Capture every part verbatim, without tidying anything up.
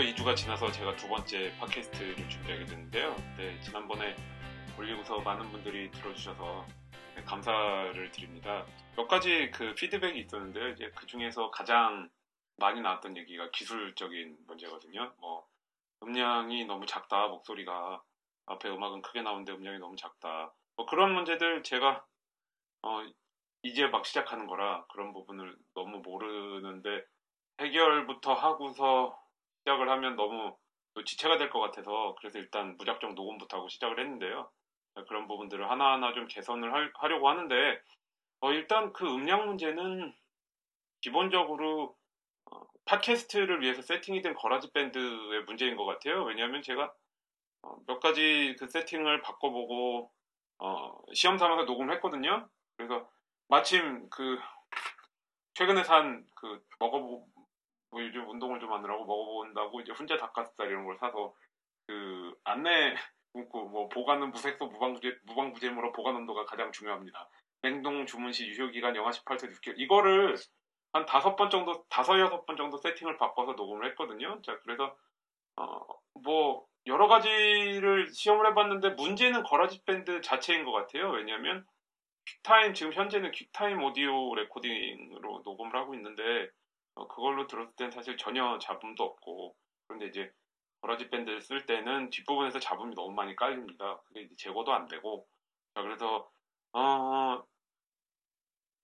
그로부터 이 주가 지나서 제가 두 번째 팟캐스트를 준비하게 됐는데요. 네, 지난번에 올리고서 많은 분들이 들어주셔서 감사를 드립니다. 몇 가지 그 피드백이 있었는데요. 이제 그 중에서 가장 많이 나왔던 얘기가 기술적인 문제거든요. 뭐 음량이 너무 작다, 목소리가 앞에 음악은 크게 나오는데 음량이 너무 작다. 뭐 그런 문제들 제가 어, 이제 막 시작하는 거라 그런 부분을 너무 모르는데 해결부터 하고서 시작을 하면 너무 또 지체가 될 것 같아서 그래서 일단 무작정 녹음부터 하고 시작을 했는데요. 그런 부분들을 하나하나 좀 개선을 할, 하려고 하는데 어, 일단 그 음량 문제는 기본적으로 어, 팟캐스트를 위해서 세팅이 된 거라지 밴드의 문제인 것 같아요. 왜냐하면 제가 어, 몇 가지 그 세팅을 바꿔보고 어, 시험 삼아서 녹음을 했거든요. 그래서 마침 그 최근에 산 그 먹어보 뭐 요즘 운동을 좀 하느라고 먹어본다고 이제 훈제 닭가슴살 이런 걸 사서 그 안내 문구 뭐 보관은 무색소 무방부제, 무방부제물로 보관 온도가 가장 중요합니다. 냉동 주문 시 유효기간 영하 십팔 도에서 육 도 이거를 한 다섯 번 정도 다섯 여섯 번 정도 세팅을 바꿔서 녹음을 했거든요. 자 그래서 어 뭐 여러 가지를 시험을 해봤는데 문제는 거라지 밴드 자체인 것 같아요. 왜냐하면 퀵타임 지금 현재는 퀵타임 오디오 레코딩으로 녹음을 하고 있는데 어, 그걸로 들었을 땐 사실 전혀 잡음도 없고 그런데 이제 거라지 밴드를 쓸 때는 뒷부분에서 잡음이 너무 많이 깔립니다. 그게 이제 제거도 안 되고 자 그래서 어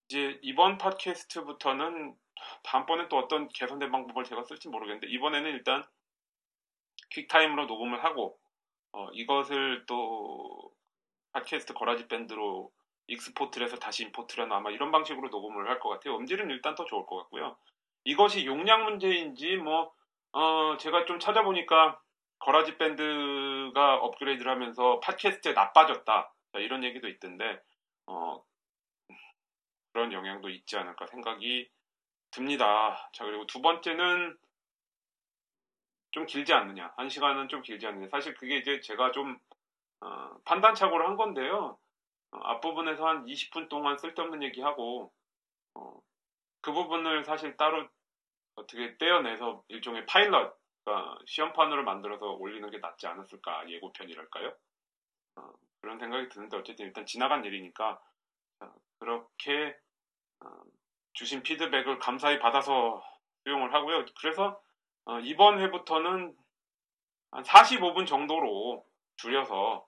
이제 이번 팟캐스트부터는 다음번에 또 어떤 개선된 방법을 제가 쓸지 모르겠는데 이번에는 일단 퀵타임으로 녹음을 하고 어 이것을 또 팟캐스트 거라지 밴드로 익스포트를 해서 다시 임포트를 하나 아마 이런 방식으로 녹음을 할 것 같아요. 음질은 일단 더 좋을 것 같고요. 이것이 용량 문제인지 뭐 어 제가 좀 찾아보니까 거라지 밴드가 업그레이드를 하면서 팟캐스트에 나빠졌다 이런 얘기도 있던데 어 그런 영향도 있지 않을까 생각이 듭니다. 자 그리고 두 번째는 좀 길지 않느냐 한 시간은 좀 길지 않느냐 사실 그게 이제 제가 좀 어 판단착오를 한 건데요. 어 앞부분에서 한 이십 분 동안 쓸데없는 얘기하고 어 그 부분을 사실 따로 어떻게 떼어내서 일종의 파일럿, 그러니까 시험판으로 만들어서 올리는 게 낫지 않았을까 예고편이랄까요? 어 그런 생각이 드는데 어쨌든 일단 지나간 일이니까 어 그렇게 어 주신 피드백을 감사히 받아서 수용을 하고요. 그래서 어 이번 회부터는 한 사십오 분 정도로 줄여서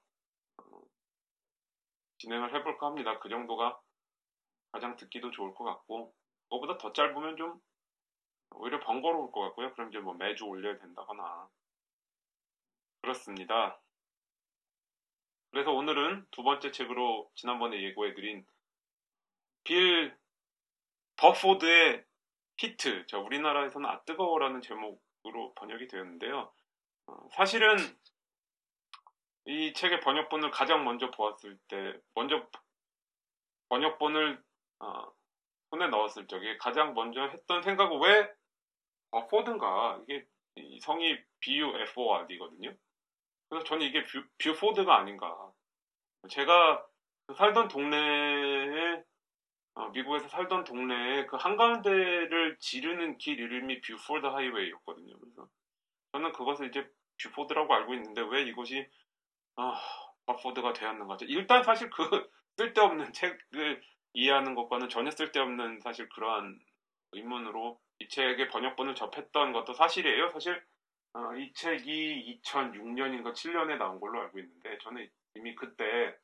진행을 해볼까 합니다. 그 정도가 가장 듣기도 좋을 것 같고 그거보다 더 짧으면 좀 오히려 번거로울 것 같고요. 그럼 이제 뭐 매주 올려야 된다거나 그렇습니다. 그래서 오늘은 두 번째 책으로 지난번에 예고해드린 빌 버포드의 히트, 저 우리나라에서는 아 뜨거워라는 제목으로 번역이 되었는데요. 어, 사실은 이 책의 번역본을 가장 먼저 보았을 때, 먼저 번역본을 어, 손에 넣었을 적에 가장 먼저 했던 생각은 왜 버포드인가? 이게 이 성이 비 유 에프 오 알이거든요. 그래서 저는 이게 뷰, 뷰포드가 아닌가. 제가 살던 동네에 어, 미국에서 살던 동네에 그 한가운데를 지르는 길 이름이 뷰포드 하이웨이였거든요. 그래서 저는 그것을 이제 뷰포드라고 알고 있는데 왜 이것이 아, 버포드가 되었는가. 일단 사실 그 쓸데없는 책을 이해하는 것과는 전혀 쓸데없는 사실 그러한 의문으로 이 책의 번역본을 접했던 것도 사실이에요. 사실 어, 이 책이 이천육 년인가 칠 년에 나온 걸로 알고 있는데 저는 이미 그때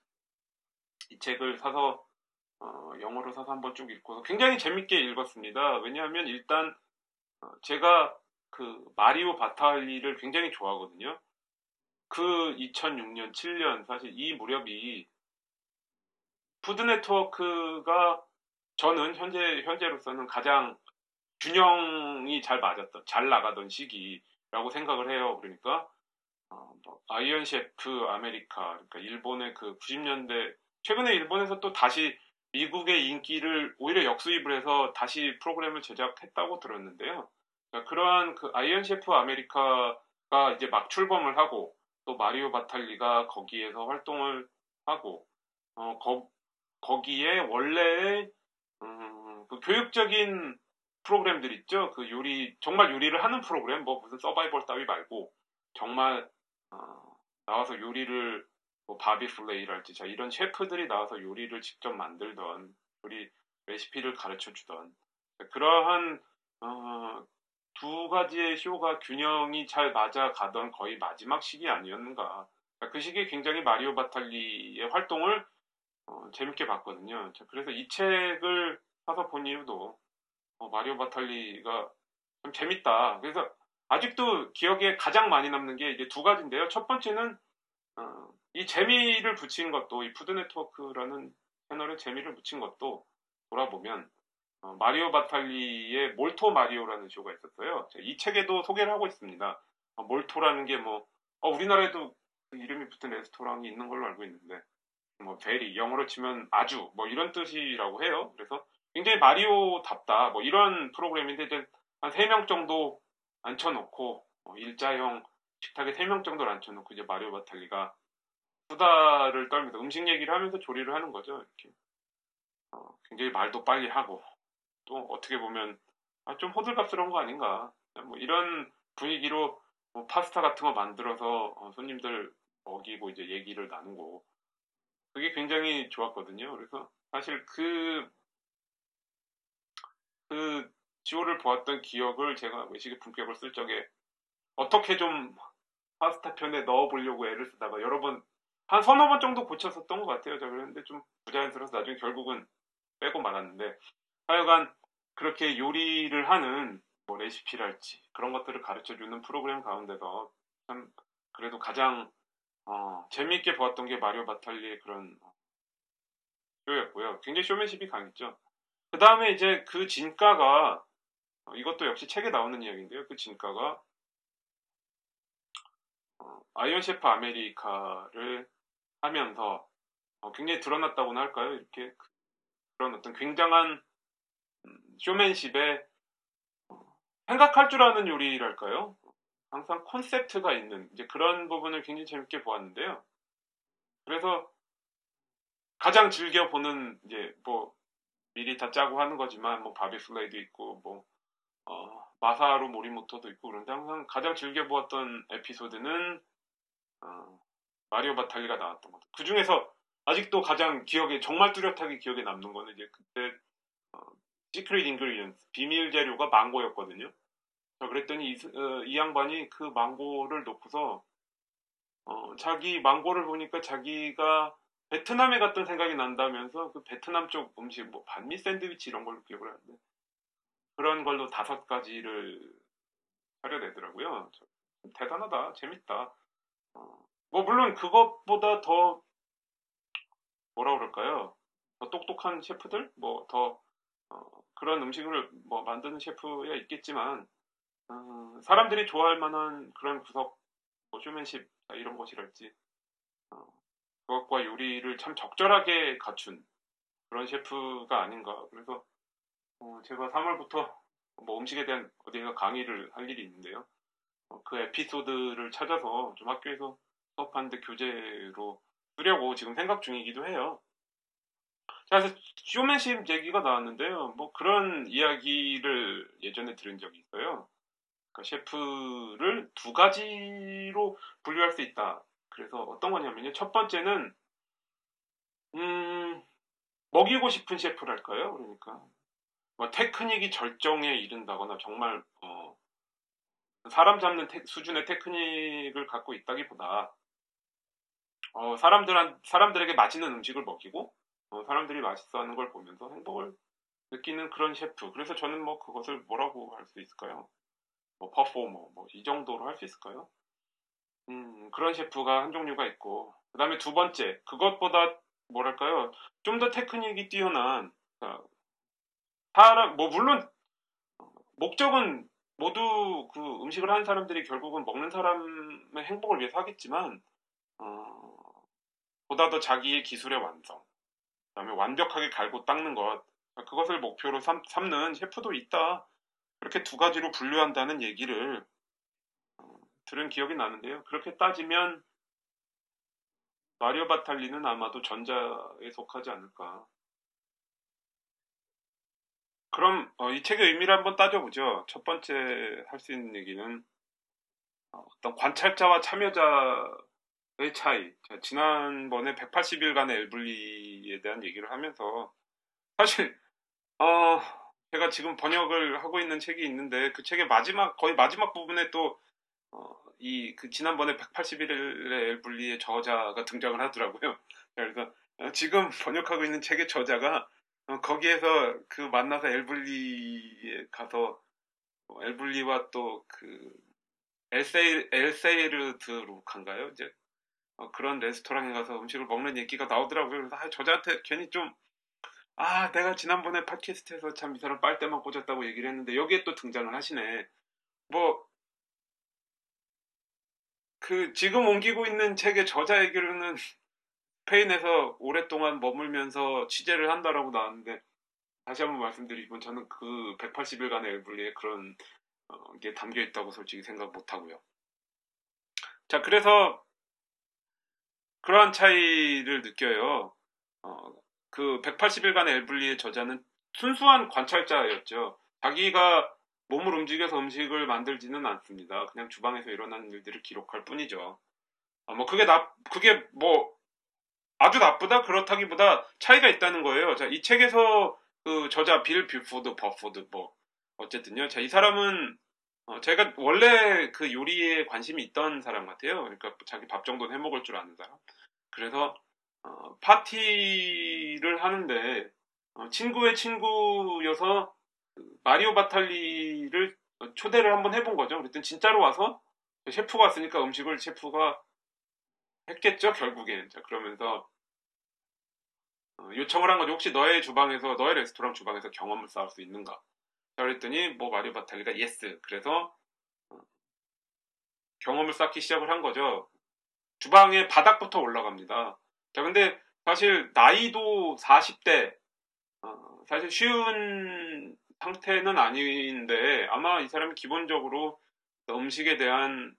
이 책을 사서 어, 영어로 사서 한번 쭉 읽고서 굉장히 재밌게 읽었습니다. 왜냐하면 일단 어, 제가 그 마리오 바탈리를 굉장히 좋아하거든요. 그 이천육 년, 칠 년 사실 이 무렵이 푸드 네트워크가 저는 현재 현재로서는 가장 균형이 잘 맞았던, 잘 나가던 시기라고 생각을 해요. 그러니까 어, 뭐, 아이언 셰프 아메리카, 그러니까 일본의 그 구십 년대 최근에 일본에서 또 다시 미국의 인기를 오히려 역수입을 해서 다시 프로그램을 제작했다고 들었는데요. 그러니까 그러한 그 아이언 셰프 아메리카가 이제 막 출범을 하고. 또 마리오 바탈리가 거기에서 활동을 하고 어, 거, 거기에 원래의 음, 그 교육적인 프로그램들 있죠. 그 요리, 정말 요리를 하는 프로그램, 뭐 무슨 서바이벌 따위 말고, 정말, 어, 나와서 요리를, 뭐 바비 플레이랄지, 자, 이런 셰프들이 나와서 요리를 직접 만들던, 요리 레시피를 가르쳐 주던, 그러한, 어, 두 가지의 쇼가 균형이 잘 맞아가던 거의 마지막 시기 아니었는가. 그 시기에 굉장히 마리오 바탈리의 활동을 어, 재밌게 봤거든요. 그래서 이 책을 사서 본 이유도 어, 마리오 바탈리가 좀 재밌다. 그래서 아직도 기억에 가장 많이 남는 게 이제 두 가지인데요. 첫 번째는 어, 이 재미를 붙인 것도, 이 푸드네트워크라는 채널에 재미를 붙인 것도 돌아보면 어, 마리오 바탈리의 몰토 마리오라는 쇼가 있었어요. 이 책에도 소개를 하고 있습니다. 어, 몰토라는 게 뭐 어, 우리나라에도 이름이 붙은 레스토랑이 있는 걸로 알고 있는데, 뭐 베리, 영어로 치면 아주, 뭐 이런 뜻이라고 해요. 그래서 굉장히 마리오답다, 뭐 이런 프로그램인데, 이제 한 세 명 정도 앉혀놓고, 뭐 일자형 식탁에 세 명 정도를 앉혀놓고, 이제 마리오 바탈리가 수다를 떨면서 음식 얘기를 하면서 조리를 하는 거죠. 이렇게. 어, 굉장히 말도 빨리 하고, 또 어떻게 보면, 아, 좀 호들갑스러운 거 아닌가. 뭐 이런 분위기로 뭐 파스타 같은 거 만들어서 어, 손님들 먹이고 이제 얘기를 나누고, 그게 굉장히 좋았거든요. 그래서 사실 그, 그 지호를 보았던 기억을 제가 외식의 품격을 쓸 적에 어떻게 좀 파스타 편에 넣어보려고 애를 쓰다가 여러 번, 한 서너 번 정도 고쳤었던 것 같아요. 제가 그랬는데 좀 부자연스러워서 나중에 결국은 빼고 말았는데, 하여간 그렇게 요리를 하는 뭐 레시피랄지 그런 것들을 가르쳐주는 프로그램 가운데서 참 그래도 가장 어, 재미있게 보았던 게 마리오 바탈리의 그런 쇼였고요. 굉장히 쇼맨십이 강했죠. 그 다음에 이제 그 진가가, 어, 이것도 역시 책에 나오는 이야기인데요. 그 진가가 어, 아이언 셰프 아메리카를 하면서 어, 굉장히 드러났다고나 할까요? 이렇게 그런 어떤 굉장한 음, 쇼맨십에 생각할 줄 아는 요리랄까요? 항상 콘셉트가 있는 이제 그런 부분을 굉장히 재밌게 보았는데요. 그래서 가장 즐겨 보는 이제 뭐 미리 다 짜고 하는 거지만 뭐 바비 플레이도 있고 뭐 어, 마사하루 모리모토도 있고, 그런데 항상 가장 즐겨 보았던 에피소드는 어, 마리오 바탈리가 나왔던 거죠. 그 중에서 아직도 가장 기억에, 정말 뚜렷하게 기억에 남는 거는 이제 그때 어, 시크릿 인그리디언스, 비밀 재료가 망고였거든요. 그랬더니 이, 어, 이 양반이 그 망고를 놓고서 어, 자기 망고를 보니까 자기가 베트남에 갔던 생각이 난다면서 그 베트남 쪽 음식, 뭐 반미 샌드위치 이런 걸로 기억을 하는데, 그런 걸로 다섯 가지를 차려내더라고요. 대단하다, 재밌다. 어, 뭐 물론 그것보다 더 뭐라 그럴까요? 더 똑똑한 셰프들, 뭐 더 어, 그런 음식을 뭐 만드는 셰프야 있겠지만, 어, 사람들이 좋아할 만한 그런 구석, 뭐 쇼맨십 이런 것이랄지, 어, 그것과 요리를 참 적절하게 갖춘 그런 셰프가 아닌가. 그래서 어, 제가 삼월부터 뭐 음식에 대한 어디가 강의를 할 일이 있는데요, 어, 그 에피소드를 찾아서 좀 학교에서 수업하는데 교재로 쓰려고 지금 생각 중이기도 해요. 자, 그래서 쇼맨십 얘기가 나왔는데요. 뭐 그런 이야기를 예전에 들은 적이 있어요. 그러니까 셰프를 두 가지로 분류할 수 있다. 그래서 어떤 거냐면요. 첫 번째는 음, 먹이고 싶은 셰프랄까요? 그러니까 뭐 테크닉이 절정에 이른다거나 정말 어, 사람 잡는 테, 수준의 테크닉을 갖고 있다기보다 어, 사람들한, 사람들에게 맛있는 음식을 먹이고 어, 사람들이 맛있어하는 걸 보면서 행복을 느끼는 그런 셰프. 그래서 저는 뭐 그것을 뭐라고 할 수 있을까요? 뭐 퍼포머, 뭐 이 정도로 할 수 있을까요? 음, 그런 셰프가 한 종류가 있고, 그 다음에 두 번째, 그것보다 뭐랄까요? 좀 더 테크닉이 뛰어난 사람, 뭐 물론 목적은 모두 그 음식을 하는 사람들이 결국은 먹는 사람의 행복을 위해서 하겠지만, 어, 보다 더 자기의 기술의 완성, 그 다음에 완벽하게 갈고 닦는 것, 그것을 목표로 삼, 삼는 셰프도 있다. 그렇게 두 가지로 분류한다는 얘기를 어, 들은 기억이 나는데요. 그렇게 따지면 마리오 바탈리는 아마도 전자에 속하지 않을까. 그럼 어, 이 책의 의미를 한번 따져보죠. 첫 번째 할 수 있는 얘기는 어떤 관찰자와 참여자의 차이. 제가 지난번에 백팔십 일간의 엘블리에 대한 얘기를 하면서 사실 어, 제가 지금 번역을 하고 있는 책이 있는데 그 책의 마지막 거의 마지막 부분에 또 어, 이 그 지난번에 백팔십일 일의 엘블리의 저자가 등장을 하더라고요. 그래서 지금 번역하고 있는 책의 저자가 거기에서 그 만나서 엘블리에 가서 엘블리와 또 그 엘세이, 엘세이르드루칸가요? 이제 어, 그런 레스토랑에 가서 음식을 먹는 얘기가 나오더라고요. 그래서 아, 저자한테 괜히 좀 아, 내가 지난번에 팟캐스트에서 참 이 사람 빨대만 꽂았다고 얘기를 했는데 여기에 또 등장을 하시네. 뭐 그 지금 옮기고 있는 책의 저자 얘기로는 스페인에서 오랫동안 머물면서 취재를 한다라고 나왔는데 다시 한번 말씀드리면 저는 그 백팔십 일간의 엘블리에 그런 어, 게 담겨 있다고 솔직히 생각 못 하고요. 자, 그래서 그러한 차이를 느껴요. 어, 그 백팔십 일간의 엘블리의 저자는 순수한 관찰자였죠. 자기가 몸을 움직여서 음식을 만들지는 않습니다. 그냥 주방에서 일어나는 일들을 기록할 뿐이죠. 어, 뭐 그게 나 그게 뭐 아주 나쁘다 그렇다기보다 차이가 있다는 거예요. 자, 이 책에서 그 저자 빌 뷰포드, 버포드 뭐 어쨌든요. 자, 이 사람은 어, 제가 원래 그 요리에 관심이 있던 사람 같아요. 그러니까 자기 밥 정도는 해먹을 줄 아는 사람. 그래서 어, 파티를 하는데 어, 친구의 친구여서 그 마리오 바탈리를 초대를 한번 해본 거죠. 그랬더니 진짜로 와서 셰프가 왔으니까 음식을 셰프가 했겠죠, 결국엔. 자, 그러면서 어, 요청을 한 거죠. 혹시 너의 주방에서, 너의 레스토랑 주방에서 경험을 쌓을 수 있는가? 그랬더니 뭐 마리오 바탈리가 예스. 그래서 경험을 쌓기 시작을 한 거죠. 주방의 바닥부터 올라갑니다. 자, 근데 사실 나이도 사십 대 어, 사실 쉬운 상태는 아닌데 아마 이 사람이 기본적으로 음식에 대한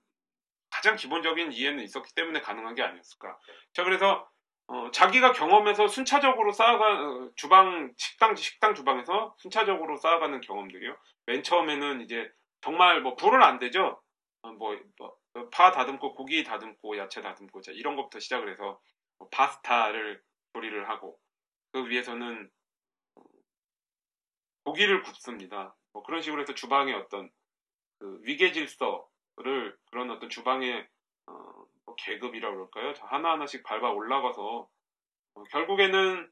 가장 기본적인 이해는 있었기 때문에 가능한 게 아니었을까. 자, 그래서 어, 자기가 경험해서 순차적으로 쌓아가 주방 식당 식당 주방에서 순차적으로 쌓아가는 경험들이요. 맨 처음에는 이제 정말 뭐 불은 안 되죠. 어, 뭐, 뭐 파 다듬고 고기 다듬고 야채 다듬고 자, 이런 것부터 시작을 해서 뭐, 파스타를 조리를 하고 그 위에서는 고기를 굽습니다. 뭐 그런 식으로 해서 주방의 어떤 그 위계 질서를 그런 어떤 주방의 어, 뭐 계급이라고 그럴까요? 자, 하나하나씩 밟아 올라가서 어, 결국에는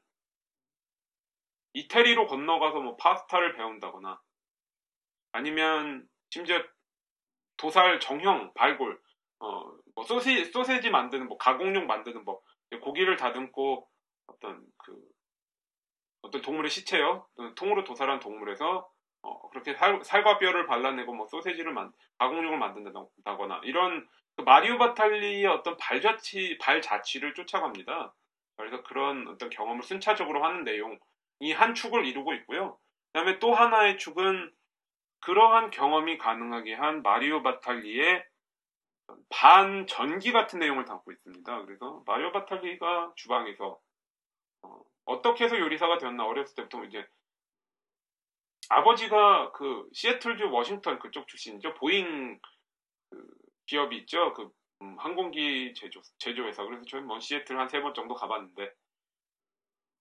이태리로 건너가서 뭐 파스타를 배운다거나 아니면 심지어 도살 정형 발골 어, 뭐 소시, 소세지 만드는 뭐 가공용 만드는 법 고기를 다듬고 어떤 그 어떤 동물의 시체요 통으로 도살한 동물에서 어, 그렇게 살, 살과 뼈를 발라내고 뭐 소세지를 만 가공용을 만든다거나 이런 그 마리오 바탈리의 어떤 발자취, 발자취를 쫓아갑니다. 그래서 그런 어떤 경험을 순차적으로 하는 내용이 한 축을 이루고 있고요. 그 다음에 또 하나의 축은 그러한 경험이 가능하게 한 마리오 바탈리의 반전기 같은 내용을 담고 있습니다. 그래서 마리오 바탈리가 주방에서 어, 어떻게 해서 요리사가 되었나 어렸을 때부터 이제 아버지가 그 시애틀주 워싱턴 그쪽 출신이죠. 보잉 그 기업이 있죠. 그 음, 항공기 제조 제조회사. 그래서 저는 뭐 시애틀 한 세 번 정도 가봤는데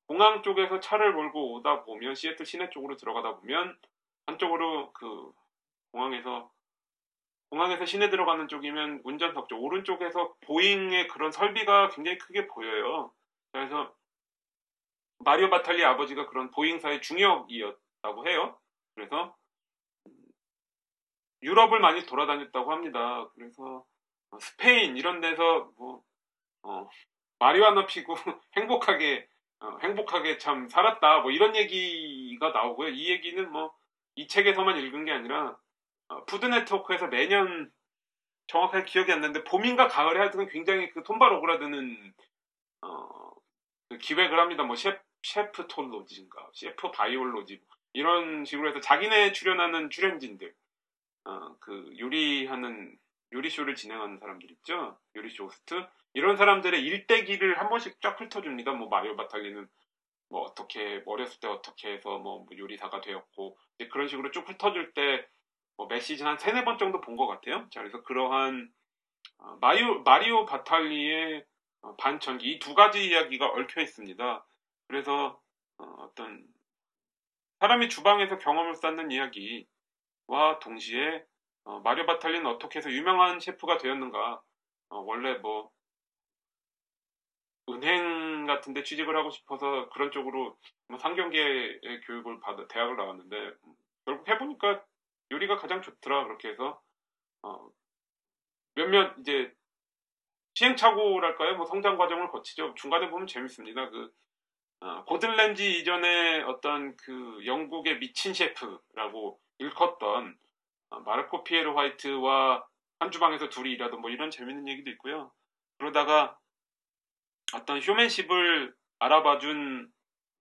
공항 쪽에서 차를 몰고 오다 보면 시애틀 시내 쪽으로 들어가다 보면 한쪽으로 그 공항에서 공항에서 시내 들어가는 쪽이면 운전석 쪽 오른쪽에서 보잉의 그런 설비가 굉장히 크게 보여요. 그래서 마리오 바탈리 아버지가 그런 보잉사의 중역이었다고 해요. 그래서 유럽을 많이 돌아다녔다고 합니다. 그래서 스페인 이런 데서 뭐 어, 마리화나 피고 행복하게 어, 행복하게 참 살았다. 뭐 이런 얘기가 나오고요. 이 얘기는 뭐 이 책에서만 읽은 게 아니라 어, 푸드 네트워크에서 매년 정확하게 기억이 안 나는데 봄인가 가을에 하여튼 굉장히 그 손발 오그라드는 어, 그 기획을 합니다. 뭐 셰프, 셰프 톨로지인가, 셰프 바이올로지 이런 식으로 해서 자기네 출연하는 출연진들. 어, 그 요리하는 요리쇼를 진행하는 사람들 있죠. 요리쇼 호스트 이런 사람들의 일대기를 한 번씩 쫙 훑어줍니다. 뭐 마리오 바탈리는 뭐 어떻게 어렸을 때 어떻게 해서 뭐 요리사가 되었고 이제 그런 식으로 쭉 훑어줄 때 뭐 몇 시즌 한 세네 번 정도 본 것 같아요. 자, 그래서 그러한 마리오 마리오 바탈리의 반전기 이 두 가지 이야기가 얽혀 있습니다. 그래서 어떤 사람이 주방에서 경험을 쌓는 이야기와 동시에 어, 마리오 바탈리는 어떻게 해서 유명한 셰프가 되었는가. 어, 원래 뭐 은행 같은 데 취직을 하고 싶어서 그런 쪽으로 뭐 상경계의 교육을 받아 대학을 나왔는데 결국 해보니까 요리가 가장 좋더라. 그렇게 해서 어, 몇몇 이제 시행착오랄까요? 뭐 성장 과정을 거치죠. 중간에 보면 재밌습니다. 그 어, 고들렌즈 이전에 어떤 그 영국의 미친 셰프라고 일컫던 마르코 피에르 화이트와 한 주방에서 둘이 일하던 뭐 이런 재밌는 얘기도 있고요. 그러다가 어떤 쇼맨십을 알아봐준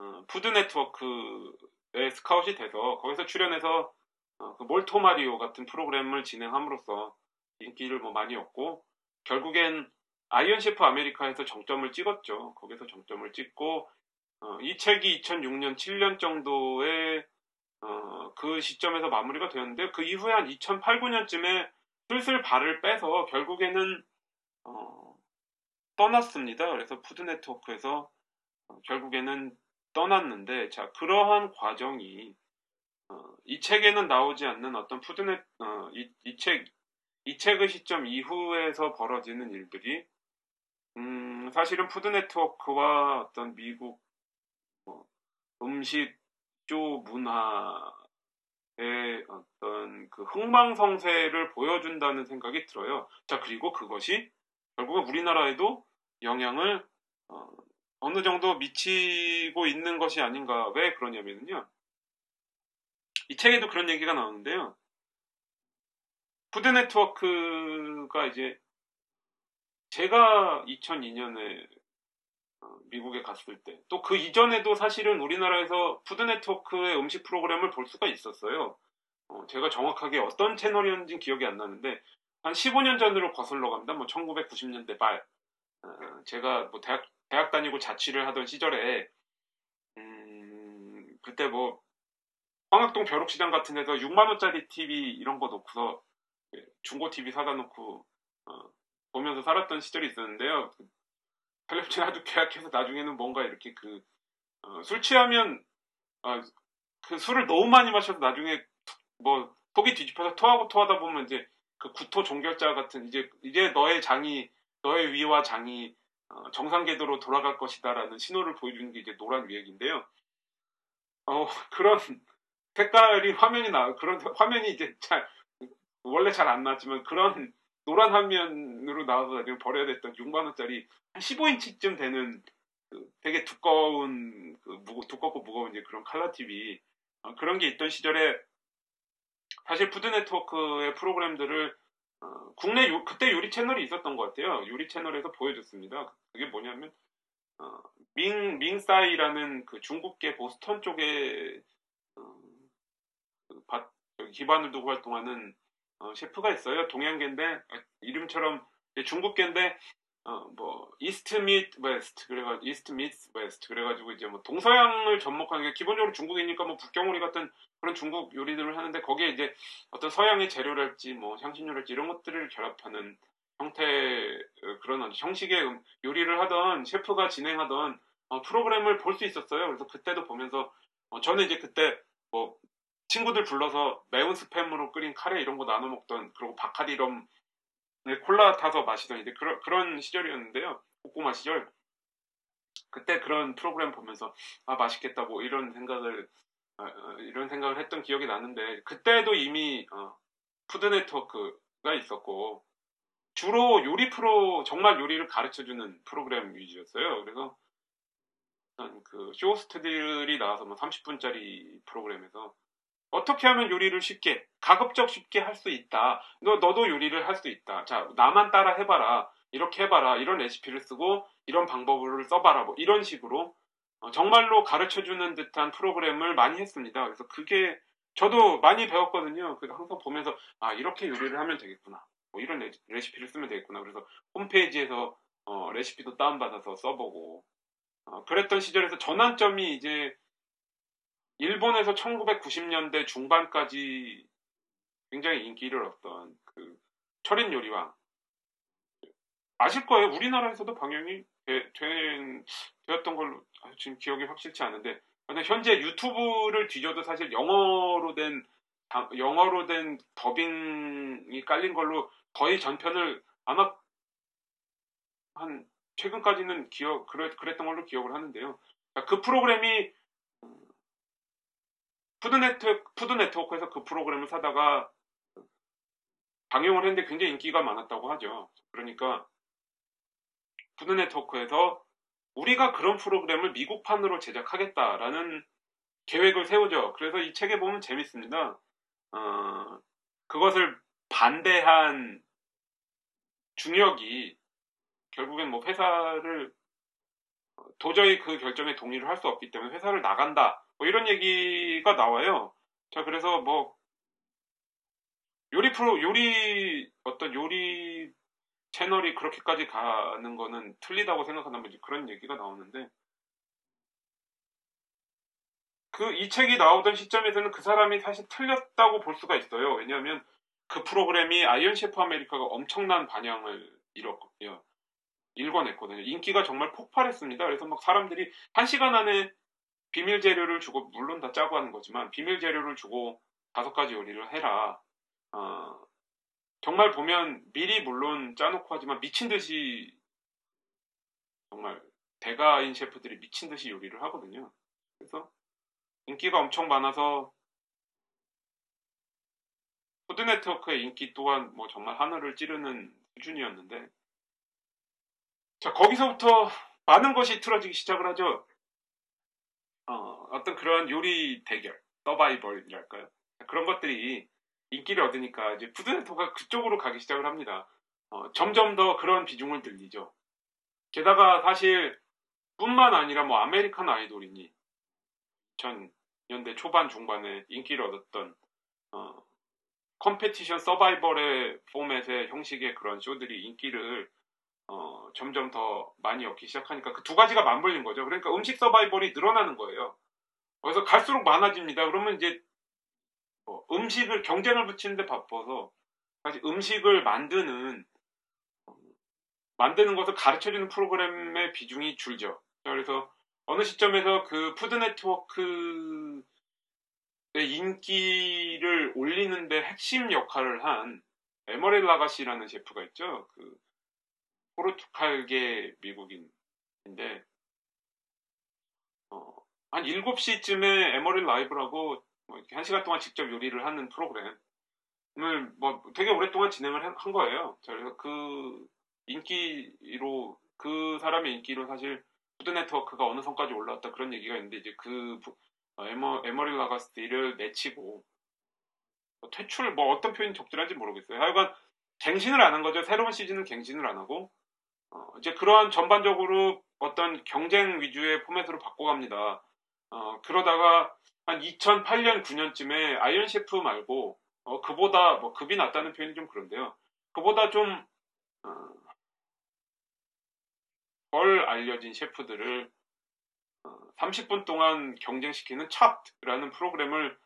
어, 푸드 네트워크에 스카웃이 돼서 거기서 출연해서 어, 그 몰토 마리오 같은 프로그램을 진행함으로써 인기를 뭐 많이 얻고 결국엔 아이언 셰프 아메리카에서 정점을 찍었죠. 거기서 정점을 찍고 어, 이 책이 이천육 년, 칠 년 정도에 어, 그 시점에서 마무리가 되었는데 그 이후에 한 이천팔, 구년쯤에 슬슬 발을 빼서 결국에는 어, 떠났습니다. 그래서 푸드 네트워크에서 어, 결국에는 떠났는데 자 그러한 과정이 어, 이 책에는 나오지 않는 어떤 푸드 네 어, 이 이 책 이 책의 시점 이후에서 벌어지는 일들이 음, 사실은 푸드 네트워크와 어떤 미국 어, 음식 문화의 어떤 그 흥망성쇠를 보여준다는 생각이 들어요. 자, 그리고 그것이 결국은 우리나라에도 영향을 어, 어느 정도 미치고 있는 것이 아닌가. 왜 그러냐면요. 이 책에도 그런 얘기가 나오는데요. 푸드 네트워크가 이제 제가 이천이 년에 미국에 갔을 때 또 그 이전에도 사실은 우리나라에서 푸드 네트워크의 음식 프로그램을 볼 수가 있었어요. 어, 제가 정확하게 어떤 채널이었는지 기억이 안 나는데 한 십오 년 전으로 거슬러 갑니다. 뭐 천구백구십 년대 말 어, 제가 뭐 대학 대학 다니고 자취를 하던 시절에 음, 그때 뭐 황학동 벼룩시장 같은 데서 육만 원짜리 티비 이런 거 놓고서 중고 티비 사다 놓고 어, 보면서 살았던 시절이 있었는데요. 텔레비전 아주 계약해서 나중에는 뭔가 이렇게 그, 어, 술 취하면, 어, 그 술을 너무 많이 마셔서 나중에 뭐, 속이 뒤집혀서 토하고 토하다 보면 이제 그 구토 종결자 같은 이제, 이제 너의 장이, 너의 위와 장이, 어, 정상궤도로 돌아갈 것이다라는 신호를 보여주는 게 이제 노란 위액인데요. 어, 그런 색깔이 화면이 나, 그런 화면이 이제 잘, 원래 잘 안 나왔지만 그런, 노란 화면으로 나와서 나중에 버려야 됐던 육만 원짜리 한 십오 인치쯤 되는 그 되게 두꺼운 그 무거, 두껍고 무거운 이제 그런 칼라 티비 어, 그런 게 있던 시절에 사실 푸드 네트워크의 프로그램들을 어, 국내 요, 그때 요리 채널이 있었던 것 같아요. 요리 채널에서 보여줬습니다. 그게 뭐냐면 어, 밍 밍사이라는 그 중국계 보스턴 쪽에 어, 그 바, 기반을 두고 활동하는 어, 셰프가 있어요. 동양계인데 이름처럼 중국계인데 어, 뭐 이스트 및 웨스트 그래가 이스트 및 웨스트 그래가지고 이제 뭐 동서양을 접목하는 게 기본적으로 중국이니까 뭐 북경오리 같은 그런 중국 요리들을 하는데 거기에 이제 어떤 서양의 재료랄지 뭐 향신료랄지 이런 것들을 결합하는 형태의 그런 형식의 요리를 하던 셰프가 진행하던 어, 프로그램을 볼 수 있었어요. 그래서 그때도 보면서 어, 저는 이제 그때 뭐 친구들 불러서 매운 스팸으로 끓인 카레 이런 거 나눠 먹던 그리고 바카디럼 콜라 타서 마시던 이제 그런 그런 시절이었는데요. 고구마 시절. 그때 그런 프로그램 보면서 아 맛있겠다 뭐 이런 생각을 어, 이런 생각을 했던 기억이 나는데 그때도 이미 어, 푸드 네트워크가 있었고 주로 요리 프로 정말 요리를 가르쳐주는 프로그램 위주였어요. 그래서 그 쇼호스트들이 나와서 뭐 삼십 분짜리 프로그램에서 어떻게 하면 요리를 쉽게, 가급적 쉽게 할 수 있다. 너, 너도 요리를 할 수 있다. 자, 나만 따라 해봐라. 이렇게 해봐라. 이런 레시피를 쓰고, 이런 방법을 써봐라. 뭐, 이런 식으로. 어, 정말로 가르쳐주는 듯한 프로그램을 많이 했습니다. 그래서 그게, 저도 많이 배웠거든요. 그래서 항상 보면서, 아, 이렇게 요리를 하면 되겠구나. 뭐, 이런 레, 레시피를 쓰면 되겠구나. 그래서 홈페이지에서, 어, 레시피도 다운받아서 써보고, 어, 그랬던 시절에서 전환점이 이제 일본에서 천구백구십 년대 중반까지 굉장히 인기를 얻던 그 철인 요리왕. 아실 거예요. 우리나라에서도 방영이 되, 된, 되었던 걸로 지금 기억이 확실치 않은데, 현재 유튜브를 뒤져도 사실 영어로 된 영어로 된 더빙이 깔린 걸로 거의 전편을 아마 한 최근까지는 기억 그랬던 걸로 기억을 하는데요. 그 프로그램이 푸드네트워크, 푸드네트워크에서 그 프로그램을 사다가 방영을 했는데 굉장히 인기가 많았다고 하죠. 그러니까 푸드네트워크에서 우리가 그런 프로그램을 미국판으로 제작하겠다라는 계획을 세우죠. 그래서 이 책에 보면 재밌습니다. 어, 그것을 반대한 중역이 결국엔 뭐 회사를 도저히 그 결정에 동의를 할 수 없기 때문에 회사를 나간다. 뭐 이런 얘기가 나와요. 자, 그래서 뭐 요리 프로 요리 어떤 요리 채널이 그렇게까지 가는 거는 틀리다고 생각한다면 그런 얘기가 나오는데, 그 이 책이 나오던 시점에서는 그 사람이 사실 틀렸다고 볼 수가 있어요. 왜냐하면 그 프로그램이 아이언 셰프 아메리카가 엄청난 반향을 이뤘거든요. 일궈냈거든요. 인기가 정말 폭발했습니다. 그래서 막 사람들이 한 시간 안에 비밀 재료를 주고, 물론 다 짜고 하는 거지만 비밀 재료를 주고 다섯 가지 요리를 해라. 어... 정말 보면 미리 물론 짜놓고 하지만 미친 듯이 정말 대가인 셰프들이 미친 듯이 요리를 하거든요. 그래서 인기가 엄청 많아서 푸드 네트워크의 인기 또한 뭐 정말 하늘을 찌르는 수준이었는데, 자 거기서부터 많은 것이 틀어지기 시작을 하죠. 어, 어떤 그런 요리 대결, 서바이벌이랄까요? 그런 것들이 인기를 얻으니까 이제 푸드네트워크가 그쪽으로 가기 시작을 합니다. 어, 점점 더 그런 비중을 늘리죠. 게다가 사실 뿐만 아니라 뭐 아메리칸 아이돌이니 이천 년대 초반 중반에 인기를 얻었던 어, 컴페티션 서바이벌의 포맷의 형식의 그런 쇼들이 인기를 어, 점점 더 많이 얻기 시작하니까 그 두 가지가 맞물린 거죠. 그러니까 음식 서바이벌이 늘어나는 거예요. 그래서 갈수록 많아집니다. 그러면 이제 뭐 음식을 경쟁을 붙이는데 바빠서 사실 음식을 만드는 만드는 것을 가르쳐주는 프로그램의 비중이 줄죠. 그래서 어느 시점에서 그 푸드 네트워크의 인기를 올리는데 핵심 역할을 한 에머릴 라가시라는 셰프가 있죠. 그 포르투갈계 미국인인데 어, 한 일곱 시쯤에 에머릴 라이브라고 이렇게 한 시간 동안 직접 요리를 하는 프로그램을 뭐 되게 오랫동안 진행을 한 거예요. 그래서 그 인기로, 그 사람의 인기로 사실 푸드 네트워크가 어느 선까지 올라왔다 그런 얘기가 있는데, 이제 그 에머, 에머릴 라가스티를 내치고 퇴출, 뭐 어떤 표현이 적절한지 모르겠어요. 하여간 갱신을 안 한 거죠. 새로운 시즌은 갱신을 안 하고 어, 이제 그러한 전반적으로 어떤 경쟁 위주의 포맷으로 바꿔갑니다. 어, 그러다가 한 이천팔 년, 구 년쯤에 아이언 셰프 말고, 어, 그보다, 뭐, 급이 낮다는 표현이 좀 그런데요. 그보다 좀, 어, 덜 알려진 셰프들을, 어, 삼십 분 동안 경쟁시키는 찹라는 프로그램을,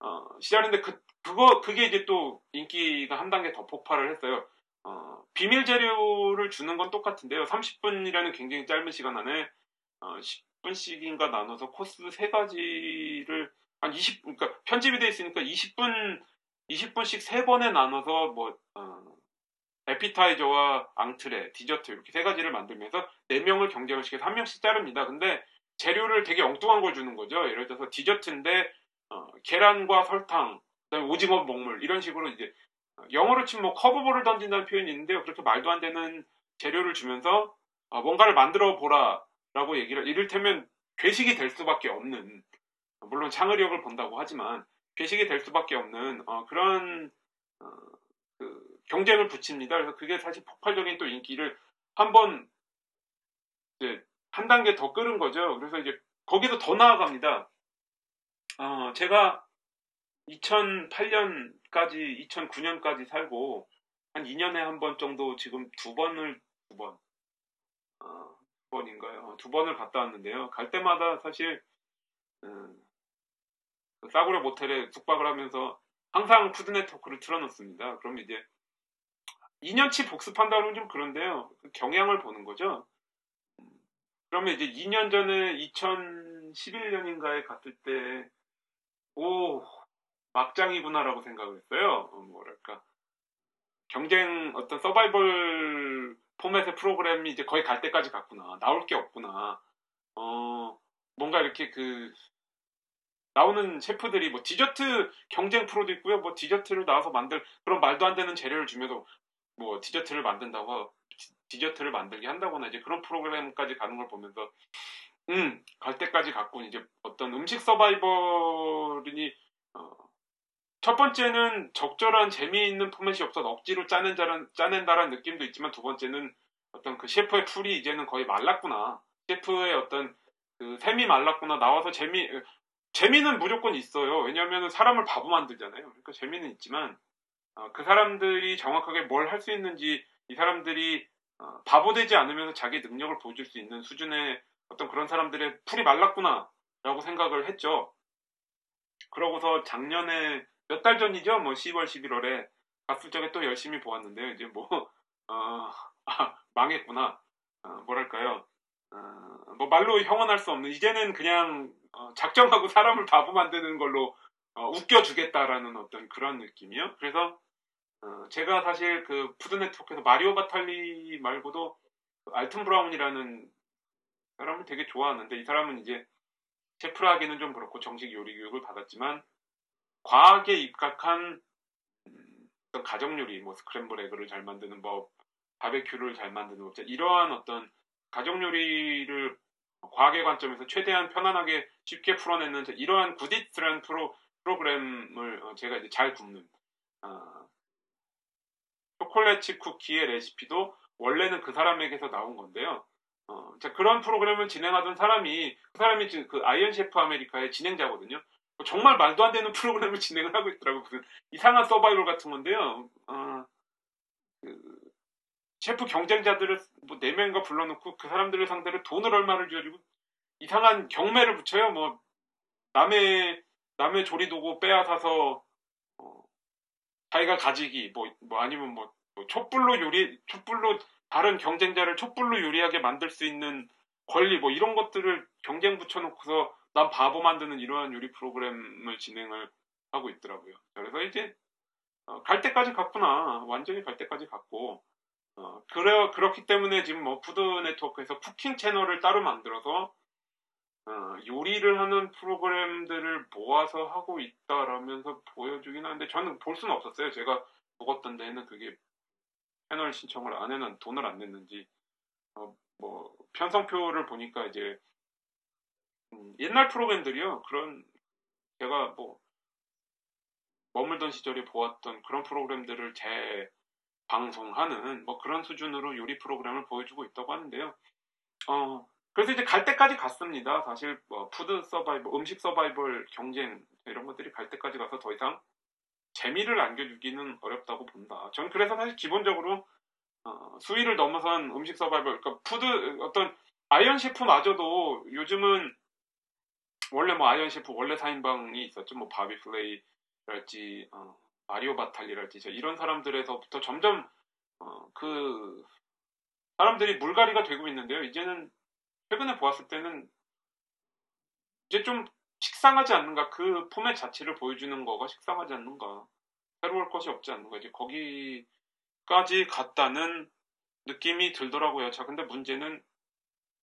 어, 시작했는데, 그, 그거, 그게 이제 또 인기가 한 단계 더 폭발을 했어요. 어, 비밀 재료를 주는 건 똑같은데요. 삼십 분이라는 굉장히 짧은 시간 안에, 어, 분씩인가 나눠서 코스 세 가지를 한 이십, 그러니까 편집이 돼 있으니까 이십 분, 이십 분씩 세 번에 나눠서 뭐 어, 에피타이저와 앙트레, 디저트 이렇게 세 가지를 만들면서 네 명을 경쟁을 시켜서 한 명씩 자릅니다. 근데 재료를 되게 엉뚱한 걸 주는 거죠. 예를 들어서 디저트인데 어, 계란과 설탕, 그다음에 오징어 먹물 이런 식으로 이제 영어로 치면 뭐 커브볼을 던진다는 표현이 있는데요. 그렇게 말도 안 되는 재료를 주면서 어, 뭔가를 만들어 보라 라고 얘기를, 이를테면 괴식이 될 수밖에 없는, 물론 창의력을 본다고 하지만 괴식이 될 수밖에 없는 어, 그런 어, 그 경쟁을 붙입니다. 그래서 그게 사실 폭발적인 또 인기를 한번 이제 한 단계 더 끓은 거죠. 그래서 이제 거기서 더 나아갑니다. 어, 제가 이천팔 년까지 이천구 년까지 살고 한 이 년에 한 번 정도, 지금 두 번을 두 번. 어, 번인가요? 두 번을 갔다 왔는데요. 갈 때마다 사실 음, 싸구려 모텔에 숙박을 하면서 항상 푸드 네트워크를 틀어놓습니다. 그럼 이제 이 년치 복습한다면 좀 그런데요. 경향을 보는 거죠. 그러면 이제 이 년 전에 이천십일 년인가에 갔을 때 오, 막장이구나라고 생각을 했어요. 뭐랄까 경쟁 어떤 서바이벌 포맷의 프로그램이 이제 거의 갈 때까지 갔구나. 나올 게 없구나. 어, 뭔가 이렇게 그 나오는 셰프들이 뭐 디저트 경쟁 프로도 있고요. 뭐 디저트를 나와서 만들 그런 말도 안 되는 재료를 주면서 뭐 디저트를 만든다고 디저트를 만들게 한다거나 이제 그런 프로그램까지 가는 걸 보면서 음, 갈 때까지 갔고 이제 어떤 음식 서바이벌이 어, 첫 번째는 적절한 재미있는 포맷이 없어서 억지로 짜낸 자란, 짜낸다라는 느낌도 있지만 두 번째는 어떤 그 셰프의 풀이 이제는 거의 말랐구나. 셰프의 어떤 그 샘이 말랐구나. 나와서 재미 재미는 무조건 있어요. 왜냐하면 사람을 바보 만들잖아요. 그러니까 재미는 있지만 어, 그 사람들이 정확하게 뭘 할 수 있는지 이 사람들이 어, 바보 되지 않으면서 자기 능력을 보여줄 수 있는 수준의 어떤 그런 사람들의 풀이 말랐구나 라고 생각을 했죠. 그러고서 작년에 몇 달 전이죠. 뭐 시월, 십일월에 갔을 적에 또 열심히 보았는데요. 이제 뭐 어, 아, 망했구나. 어, 뭐랄까요. 어, 뭐 말로 형언할 수 없는 이제는 그냥 어, 작정하고 사람을 바보 만드는 걸로 어, 웃겨주겠다라는 어떤 그런 느낌이요. 그래서 어, 제가 사실 그 푸드네트워크에서 마리오 바탈리 말고도 알튼 브라운이라는 사람을 되게 좋아하는데 이 사람은 이제 셰프라 하기는 좀 그렇고 정식 요리 교육을 받았지만 과학에 입각한 음, 가정 요리, 뭐 스크램블 에그를 잘 만드는 법, 바베큐를 잘 만드는 법, 이러한 어떤 가정 요리를 과학의 관점에서 최대한 편안하게 쉽게 풀어내는 이러한 굿잇이라는 프로, 프로그램을 제가 이제 잘 굽는 어, 초콜릿 쿠키의 레시피도 원래는 그 사람에게서 나온 건데요. 어, 자, 그런 프로그램을 진행하던 사람이 그 사람이 지금 그 아이언 셰프 아메리카의 진행자거든요. 정말 말도 안 되는 프로그램을 진행을 하고 있더라고요. 무슨 이상한 서바이벌 같은 건데요. 어, 그, 셰프 경쟁자들을 뭐 네 명인가 불러놓고 그 사람들을 상대로 돈을 얼마를 줘가지고 이상한 경매를 붙여요. 뭐 남의 남의 조리도구 빼앗아서 어, 자기가 가지기 뭐, 뭐 아니면 뭐, 뭐 촛불로 요리 촛불로 다른 경쟁자를 촛불로 요리하게 만들 수 있는 권리 뭐 이런 것들을 경쟁 붙여놓고서 난 바보 만드는 이러한 요리 프로그램을 진행을 하고 있더라고요. 그래서 이제 어, 갈 때까지 갔구나. 완전히 갈 때까지 갔고 어, 그래, 그렇기 때문에 지금 뭐 푸드 네트워크에서 쿠킹 채널을 따로 만들어서 어, 요리를 하는 프로그램들을 모아서 하고 있다라면서 보여주긴 하는데 저는 볼 수는 없었어요. 제가 먹었던 데는 그게 채널 신청을 안 해는 돈을 안 냈는지 어, 뭐 편성표를 보니까 이제 음, 옛날 프로그램들이요. 그런 제가 뭐 머물던 시절에 보았던 그런 프로그램들을 제 방송하는 뭐 그런 수준으로 요리 프로그램을 보여주고 있다고 하는데요. 어 그래서 이제 갈 때까지 갔습니다. 사실 뭐 푸드 서바이벌, 음식 서바이벌 경쟁 이런 것들이 갈 때까지 가서 더 이상 재미를 안겨주기는 어렵다고 본다. 전 그래서 사실 기본적으로 어, 수위를 넘어선 음식 서바이벌, 그러니까 푸드 어떤 아이언 셰프마저도 요즘은 원래 뭐 아이언 셰프 원래 사인방이 있었죠. 뭐 바비 플레이랄지. 어, 마리오 바탈리랄지 이런 사람들에서부터 점점 어, 그 사람들이 물갈이가 되고 있는데요. 이제는 최근에 보았을 때는 이제 좀 식상하지 않는가. 그 포맷 자체를 보여주는 거가 식상하지 않는가. 새로울 것이 없지 않는가. 이제 거기까지 갔다는 느낌이 들더라고요. 자, 근데 문제는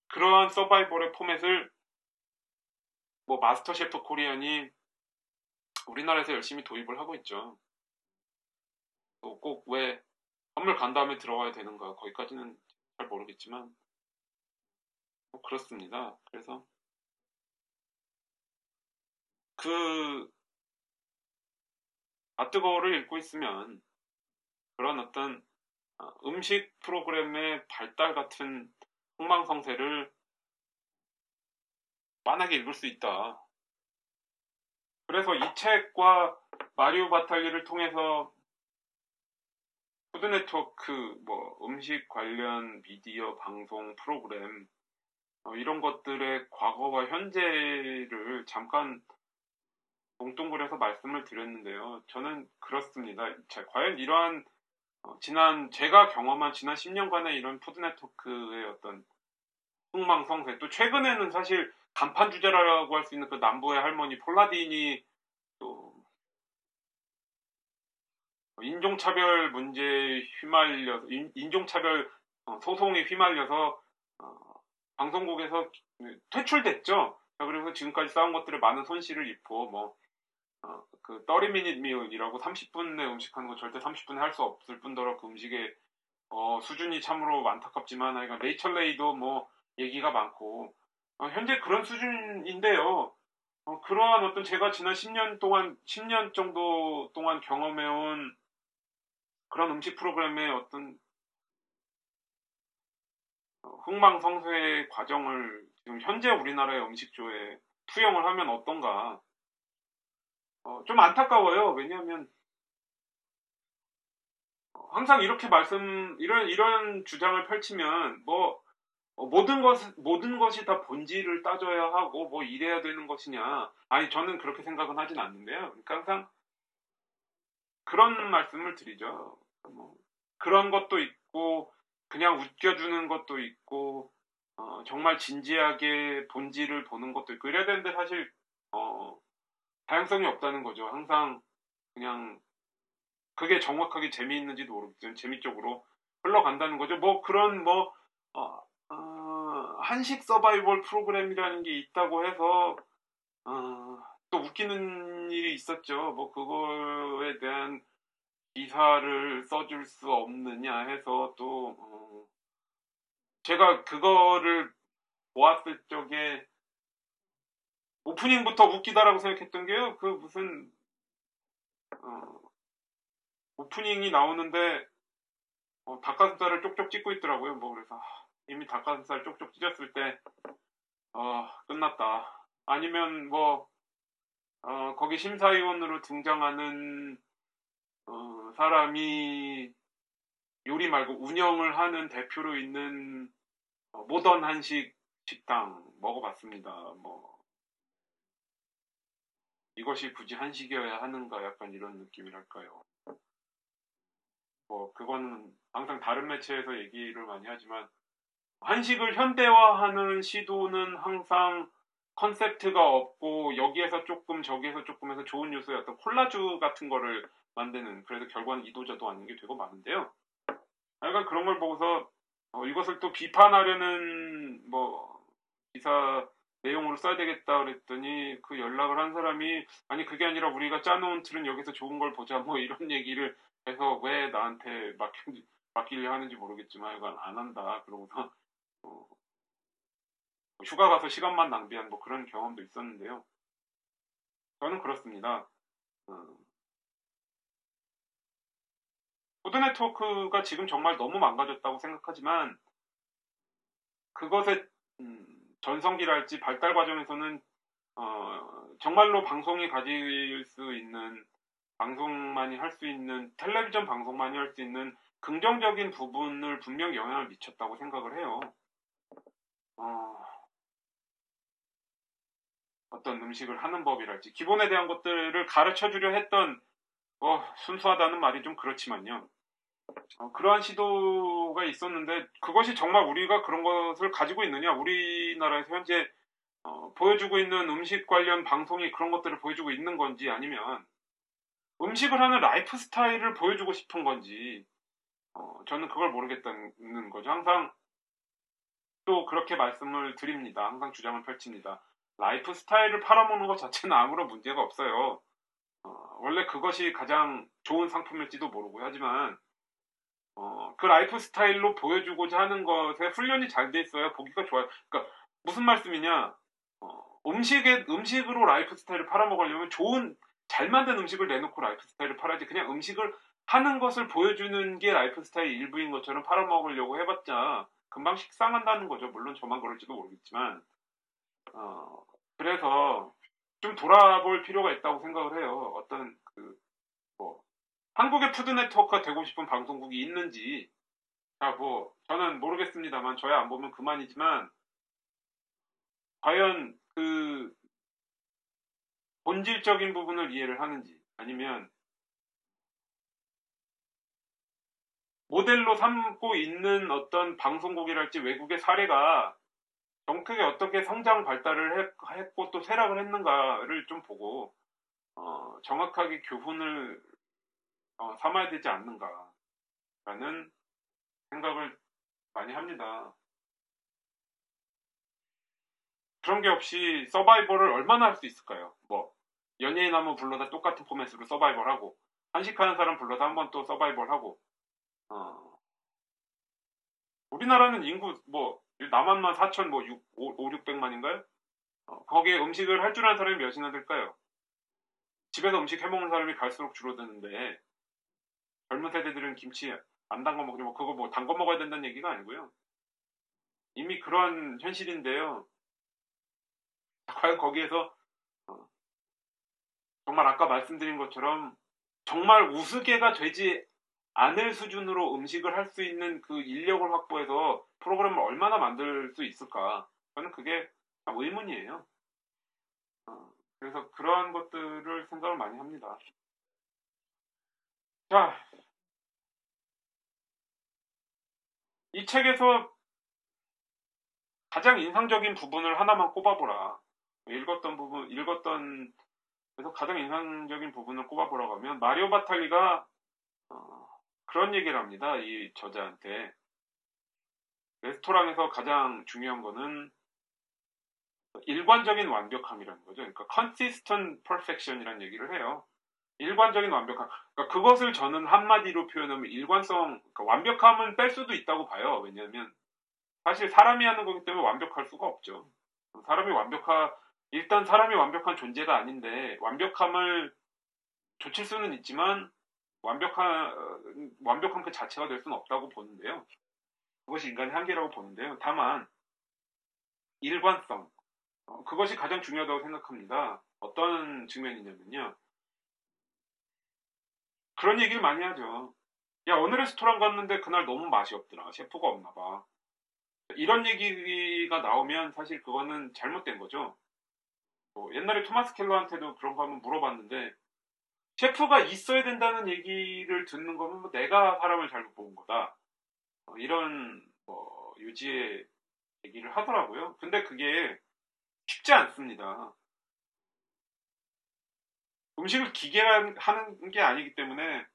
그러한 서바이벌의 포맷을 뭐 마스터 셰프 코리안이 우리나라에서 열심히 도입을 하고 있죠. 꼭 왜 선물 간 다음에 들어와야 되는가 거기까지는 잘 모르겠지만 뭐 그렇습니다. 그래서 그 아뜨거를 읽고 있으면 그런 어떤 음식 프로그램의 발달 같은 흥망성쇠를 빤하게 읽을 수 있다. 그래서 이 책과 마리오 바탈리를 통해서 푸드네트워크, 뭐 음식 관련 미디어, 방송, 프로그램 어, 이런 것들의 과거와 현재를 잠깐 공통굴에서 말씀을 드렸는데요. 저는 그렇습니다. 자, 과연 이러한 어, 지난 제가 경험한 지난 십 년간의 이런 푸드네트워크의 어떤 흥망성쇠, 또 최근에는 사실 간판 주제라고 할 수 있는 그 남부의 할머니 폴라디니, 또 인종차별 문제에 휘말려서 인, 인종차별 소송에 휘말려서 어, 방송국에서 퇴출됐죠. 그래서 지금까지 쌓은 것들에 많은 손실을 입고 뭐 어, 그 삼십 미닛 미운이라고 삼십 분에 음식하는 거 절대 삼십 분에 할 수 없을 뿐더러 그 음식의 어, 수준이 참으로 안타깝지만, 그러니까 레이첼레이도 뭐 얘기가 많고 어, 현재 그런 수준인데요. 어, 그러한 어떤 제가 지난 십 년 동안 십 년 정도 동안 경험해온 그런 음식 프로그램의 어떤 흥망성쇠의 과정을 지금 현재 우리나라의 음식조에 투영을 하면 어떤가. 어, 좀 안타까워요. 왜냐하면 항상 이렇게 말씀 이런 이런 주장을 펼치면 뭐 어, 모든 것 모든 것이 다 본질을 따져야 하고 뭐 이래야 되는 것이냐. 아니, 저는 그렇게 생각은 하진 않는데요. 그러니까 항상 그런 말씀을 드리죠. 뭐, 그런 것도 있고 그냥 웃겨주는 것도 있고 어, 정말 진지하게 본질을 보는 것도 있고 이래야 되는데, 사실 어, 다양성이 없다는 거죠. 항상 그냥 그게 정확하게 재미있는지도 모르겠지만 재미적으로 흘러간다는 거죠. 뭐 그런 뭐 어, 어, 한식 서바이벌 프로그램이라는 게 있다고 해서 어, 또 웃기는 일이 있었죠. 뭐 그거에 대한 기사를 써줄 수 없느냐 해서 또 어, 제가 그거를 보았을 적에 오프닝부터 웃기다라고 생각했던 게요. 그 무슨 어, 오프닝이 나오는데 어, 닭가슴살을 쪽쪽 찢고 있더라고요. 뭐 그래서 이미 닭가슴살 쪽쪽 찢었을 때 어, 끝났다. 아니면 뭐 어, 거기 심사위원으로 등장하는 어, 사람이 요리 말고 운영을 하는 대표로 있는 어, 모던 한식 식당 먹어봤습니다. 뭐 이것이 굳이 한식이어야 하는가, 약간 이런 느낌이랄까요. 뭐 그거는 항상 다른 매체에서 얘기를 많이 하지만 한식을 현대화하는 시도는 항상 컨셉트가 없고 여기에서 조금 저기에서 조금 해서 좋은 요소의 어떤 콜라주 같은 거를 만드는, 그래서 결과는 이도저도 아닌 게 되고 많은데요. 약간 그런 걸 보고서 어, 이것을 또 비판하려는 뭐 기사 내용으로 써야 되겠다 그랬더니 그 연락을 한 사람이 아니 그게 아니라 우리가 짜놓은 틀은 여기서 좋은 걸 보자 뭐 이런 얘기를 해서 왜 나한테 맡기, 맡기려 하는지 모르겠지만 이건 안 한다 그러고서 어, 휴가 가서 시간만 낭비한 뭐 그런 경험도 있었는데요. 저는 그렇습니다. 음. 푸드네트워크가 지금 정말 너무 망가졌다고 생각하지만 그것의 음, 전성기랄지 발달 과정에서는 어, 정말로 방송이 가질 수 있는, 방송만이 할 수 있는, 텔레비전 방송만이 할 수 있는 긍정적인 부분을 분명 영향을 미쳤다고 생각을 해요. 어, 어떤 음식을 하는 법이랄지 기본에 대한 것들을 가르쳐주려 했던 어, 순수하다는 말이 좀 그렇지만요. 어, 그러한 시도가 있었는데 그것이 정말 우리가 그런 것을 가지고 있느냐, 우리나라에서 현재 어, 보여주고 있는 음식 관련 방송이 그런 것들을 보여주고 있는 건지, 아니면 음식을 하는 라이프 스타일을 보여주고 싶은 건지, 어, 저는 그걸 모르겠다는 거죠. 항상 또 그렇게 말씀을 드립니다. 항상 주장을 펼칩니다. 라이프 스타일을 팔아먹는 것 자체는 아무런 문제가 없어요. 어, 원래 그것이 가장 좋은 상품일지도 모르고, 하지만 어, 그 라이프 스타일로 보여주고자 하는 것에 훈련이 잘 돼 있어야 보기가 좋아요. 그러니까 무슨 말씀이냐, 어, 음식에 음식으로 라이프 스타일을 팔아먹으려면 좋은 잘 만든 음식을 내놓고 라이프 스타일을 팔아야지, 그냥 음식을 하는 것을 보여주는 게 라이프 스타일의 일부인 것처럼 팔아먹으려고 해봤자 금방 식상한다는 거죠. 물론 저만 그럴지도 모르겠지만 어, 그래서 좀 돌아볼 필요가 있다고 생각을 해요. 어떤 그 뭐 한국의 푸드 네트워크가 되고 싶은 방송국이 있는지, 자 뭐 저는 모르겠습니다만 저야 안 보면 그만이지만 과연 그 본질적인 부분을 이해를 하는지, 아니면 모델로 삼고 있는 어떤 방송국이랄지 외국의 사례가 정책에 어떻게 성장 발달을 했고 또 쇠락을 했는가를 좀 보고 어, 정확하게 교훈을 어, 삼아야 되지 않는가라는 생각을 많이 합니다. 그런 게 없이 서바이벌을 얼마나 할 수 있을까요? 뭐 연예인 한번 불러다 똑같은 포맷으로 서바이벌하고, 한식하는 사람 불러다 한번 또 서바이벌하고. 어. 우리나라는 인구 뭐 남한만 사천 뭐 오천육백만인가요? 어, 거기에 음식을 할 줄 아는 사람이 몇이나 될까요? 집에서 음식 해먹는 사람이 갈수록 줄어드는데, 젊은 세대들은 김치 안 담궈 먹지 뭐 그거 뭐 담궈 먹어야 된다는 얘기가 아니고요. 이미 그런 현실인데요. 과연 거기에서 어, 정말 아까 말씀드린 것처럼 정말 우스개가 되지 않을 수준으로 음식을 할 수 있는 그 인력을 확보해서 프로그램을 얼마나 만들 수 있을까? 저는 그게 참 의문이에요. 어, 그래서 그러한 것들을 생각을 많이 합니다. 자, 이 책에서 가장 인상적인 부분을 하나만 꼽아보라. 읽었던 부분, 읽었던 그래서 가장 인상적인 부분을 꼽아보라고 하면 마리오 바탈리가 어, 그런 얘기를 합니다. 이 저자한테. 레스토랑에서 가장 중요한 거는 일관적인 완벽함이라는 거죠. 그러니까 consistent perfection이라는 얘기를 해요. 일관적인 완벽함. 그러니까 그것을 저는 한마디로 표현하면 일관성, 그러니까 완벽함은 뺄 수도 있다고 봐요. 왜냐하면 사실 사람이 하는 거기 때문에 완벽할 수가 없죠. 사람이 완벽한, 일단 사람이 완벽한 존재가 아닌데, 완벽함을 조칠 수는 있지만, 완벽한, 완벽한 그 자체가 될 수는 없다고 보는데요. 그것이 인간의 한계라고 보는데요. 다만, 일관성. 그것이 가장 중요하다고 생각합니다. 어떤 측면이냐면요. 그런 얘기를 많이 하죠. 야, 어느 레스토랑 갔는데 그날 너무 맛이 없더라. 셰프가 없나 봐. 이런 얘기가 나오면 사실 그거는 잘못된 거죠. 뭐 옛날에 토마스 켈러한테도 그런 거 한번 물어봤는데, 셰프가 있어야 된다는 얘기를 듣는 거면 뭐 내가 사람을 잘못 본 거다. 어, 이런 뭐 유지의 얘기를 하더라고요. 근데 그게 쉽지 않습니다. 음식을 기계라 하는 게 아니기 때문에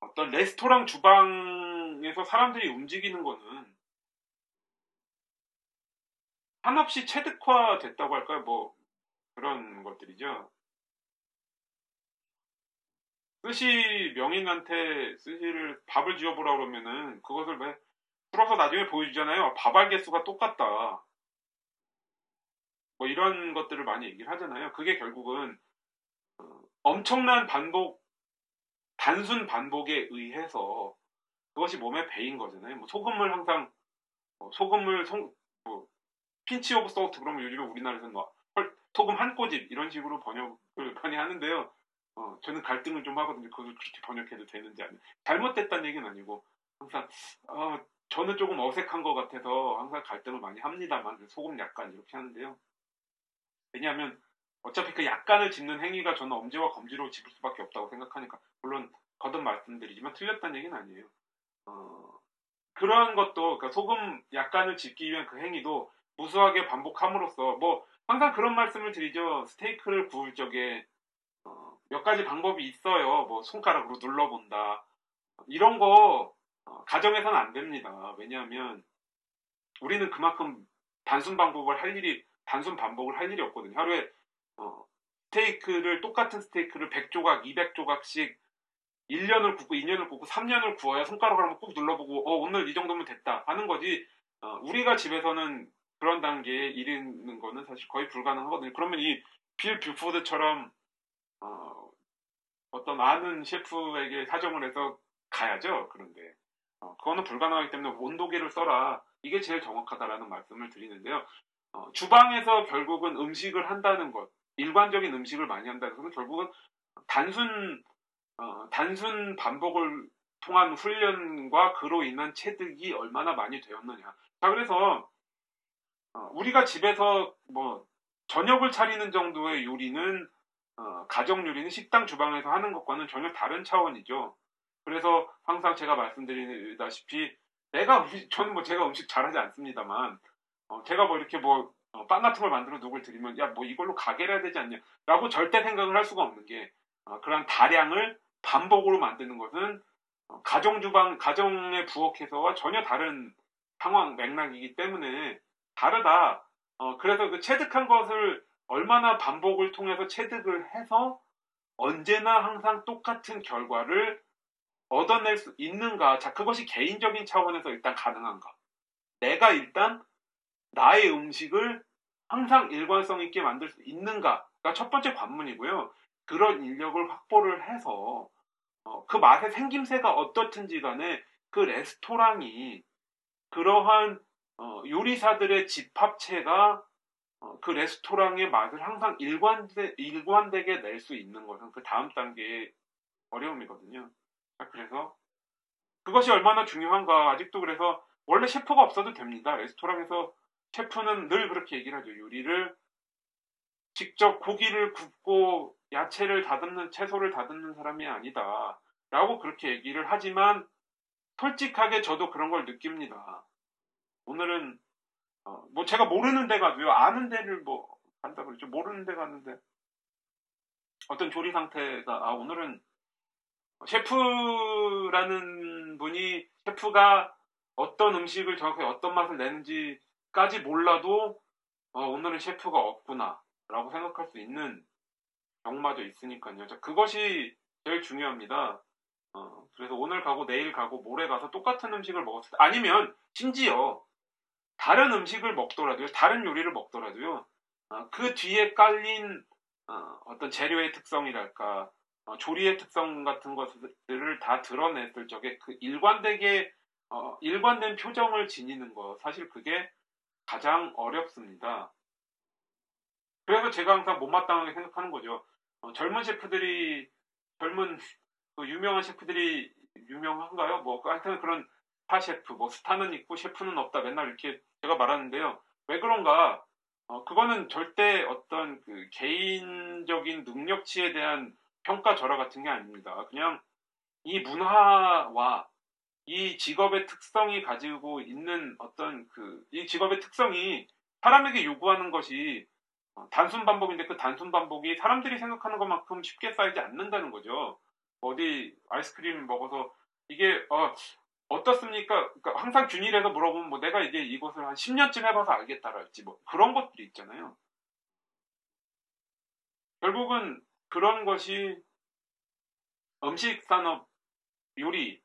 어떤 레스토랑 주방에서 사람들이 움직이는 거는 한없이 체득화됐다고 할까요? 뭐 그런 것들이죠. 스시 명인한테 스시를 밥을 지어보라 그러면은 그것을 왜 풀어서 나중에 보여주잖아요. 밥알 개수가 똑같다. 뭐 이런 것들을 많이 얘기를 하잖아요. 그게 결국은 엄청난 반복, 단순 반복에 의해서 그것이 몸에 배인 거잖아요. 뭐 소금을 항상 뭐 소금을 소, 뭐 핀치 오브 솔트 그러면 요즘에 우리나라에서는 뭐 헐, 소금 한 꼬집 이런 식으로 번역을 많이 하는데요. 어, 저는 갈등을 좀 하거든요. 그걸 그렇게 번역해도 되는지 아니면 잘못됐다는 얘기는 아니고 항상 어, 저는 조금 어색한 것 같아서 항상 갈등을 많이 합니다만 소금 약간 이렇게 하는데요. 왜냐하면 어차피 그 약간을 짚는 행위가 저는 엄지와 검지로 짚을 수밖에 없다고 생각하니까, 물론 거듭 말씀드리지만 틀렸다는 얘기는 아니에요. 어, 그러한 것도, 그러니까 소금 약간을 짚기 위한 그 행위도 무수하게 반복함으로써, 뭐 항상 그런 말씀을 드리죠. 스테이크를 구울 적에 어, 몇 가지 방법이 있어요. 뭐 손가락으로 눌러본다. 이런 거 어, 가정에서는 안 됩니다. 왜냐하면 우리는 그만큼 단순 반복을 할 일이 단순 반복을 할 일이 없거든요. 하루에 어, 스테이크를, 똑같은 스테이크를 백 조각, 이백 조각씩 일 년을 굽고, 이 년을 굽고, 삼 년을 구워야 손가락으로 한번 꾹 눌러보고, 어, 오늘 이 정도면 됐다 하는 거지, 어, 우리가 집에서는 그런 단계에 이르는 거는 사실 거의 불가능하거든요. 그러면 이 빌 뷰포드처럼, 어, 어떤 아는 셰프에게 사정을 해서 가야죠. 그런데, 어, 그거는 불가능하기 때문에 온도계를 써라. 이게 제일 정확하다라는 말씀을 드리는데요. 어, 주방에서 결국은 음식을 한다는 것, 일관적인 음식을 많이 한다는 것은 결국은 단순, 어, 단순 반복을 통한 훈련과 그로 인한 체득이 얼마나 많이 되었느냐. 자, 그래서 어, 우리가 집에서 뭐 저녁을 차리는 정도의 요리는 어, 가정 요리는 식당 주방에서 하는 것과는 전혀 다른 차원이죠. 그래서 항상 제가 말씀드리다시피 내가 음식, 저는 뭐 제가 음식 잘하지 않습니다만 어, 제가 뭐 이렇게 뭐 어, 빵 같은 걸 만들어 누굴 드리면 야 뭐 이걸로 가게를 해야 되지 않냐 라고 절대 생각을 할 수가 없는 게 어, 그런 다량을 반복으로 만드는 것은 어, 가정주방, 가정의 부엌에서와 전혀 다른 상황 맥락이기 때문에 다르다. 어, 그래서 그 체득한 것을 얼마나 반복을 통해서 체득을 해서 언제나 항상 똑같은 결과를 얻어낼 수 있는가. 자, 그것이 개인적인 차원에서 일단 가능한가. 내가 일단 나의 음식을 항상 일관성 있게 만들 수 있는가가 첫 번째 관문이고요. 그런 인력을 확보를 해서 어, 그 맛의 생김새가 어떻든지 간에 그 레스토랑이 그러한 어, 요리사들의 집합체가 어, 그 레스토랑의 맛을 항상 일관되, 일관되게 낼 수 있는 것은 그 다음 단계의 어려움이거든요. 그래서 그것이 얼마나 중요한가. 아직도 그래서 원래 셰프가 없어도 됩니다. 레스토랑에서 셰프는 늘 그렇게 얘기를 하죠. 요리를 직접 고기를 굽고 야채를 다듬는, 채소를 다듬는 사람이 아니다 라고 그렇게 얘기를 하지만 솔직하게 저도 그런 걸 느낍니다. 오늘은 어, 뭐 제가 모르는 데 가도요. 아는 데를 뭐 간다 그러죠. 모르는 데 갔는데 어떤 조리 상태가 아 오늘은 셰프라는 분이 셰프가 어떤 음식을 정확히 어떤 맛을 내는지까지 몰라도 어, 오늘은 셰프가 없구나 라고 생각할 수 있는 경마도 있으니까요. 자, 그것이 제일 중요합니다. 어, 그래서 오늘 가고 내일 가고 모레 가서 똑같은 음식을 먹었을 때 아니면 심지어 다른 음식을 먹더라도요. 다른 요리를 먹더라도요. 어, 그 뒤에 깔린 어, 어떤 재료의 특성이랄까 어, 조리의 특성 같은 것들을 다 드러냈을 적에 그 일관되게 어, 일관된 표정을 지니는 거 사실 그게 가장 어렵습니다. 그래서 제가 항상 못마땅하게 생각하는 거죠. 어, 젊은 셰프들이 젊은 그 유명한 셰프들이 유명한가요? 뭐 하여튼 그런 스타 셰프, 뭐 스타는 있고 셰프는 없다 맨날 이렇게 제가 말하는데요. 왜 그런가? 어, 그거는 절대 어떤 그 개인적인 능력치에 대한 평가절하 같은 게 아닙니다. 그냥 이 문화와 이 직업의 특성이 가지고 있는 어떤 그, 이 직업의 특성이 사람에게 요구하는 것이 단순 반복인데 그 단순 반복이 사람들이 생각하는 것만큼 쉽게 쌓이지 않는다는 거죠. 어디 아이스크림 먹어서 이게 어, 어떻습니까? 그러니까 항상 균일해서 물어보면 뭐 내가 이제 이것을 한 십 년쯤 해봐서 알겠다랄지 뭐 그런 것들이 있잖아요. 결국은 그런 것이 음식 산업, 요리,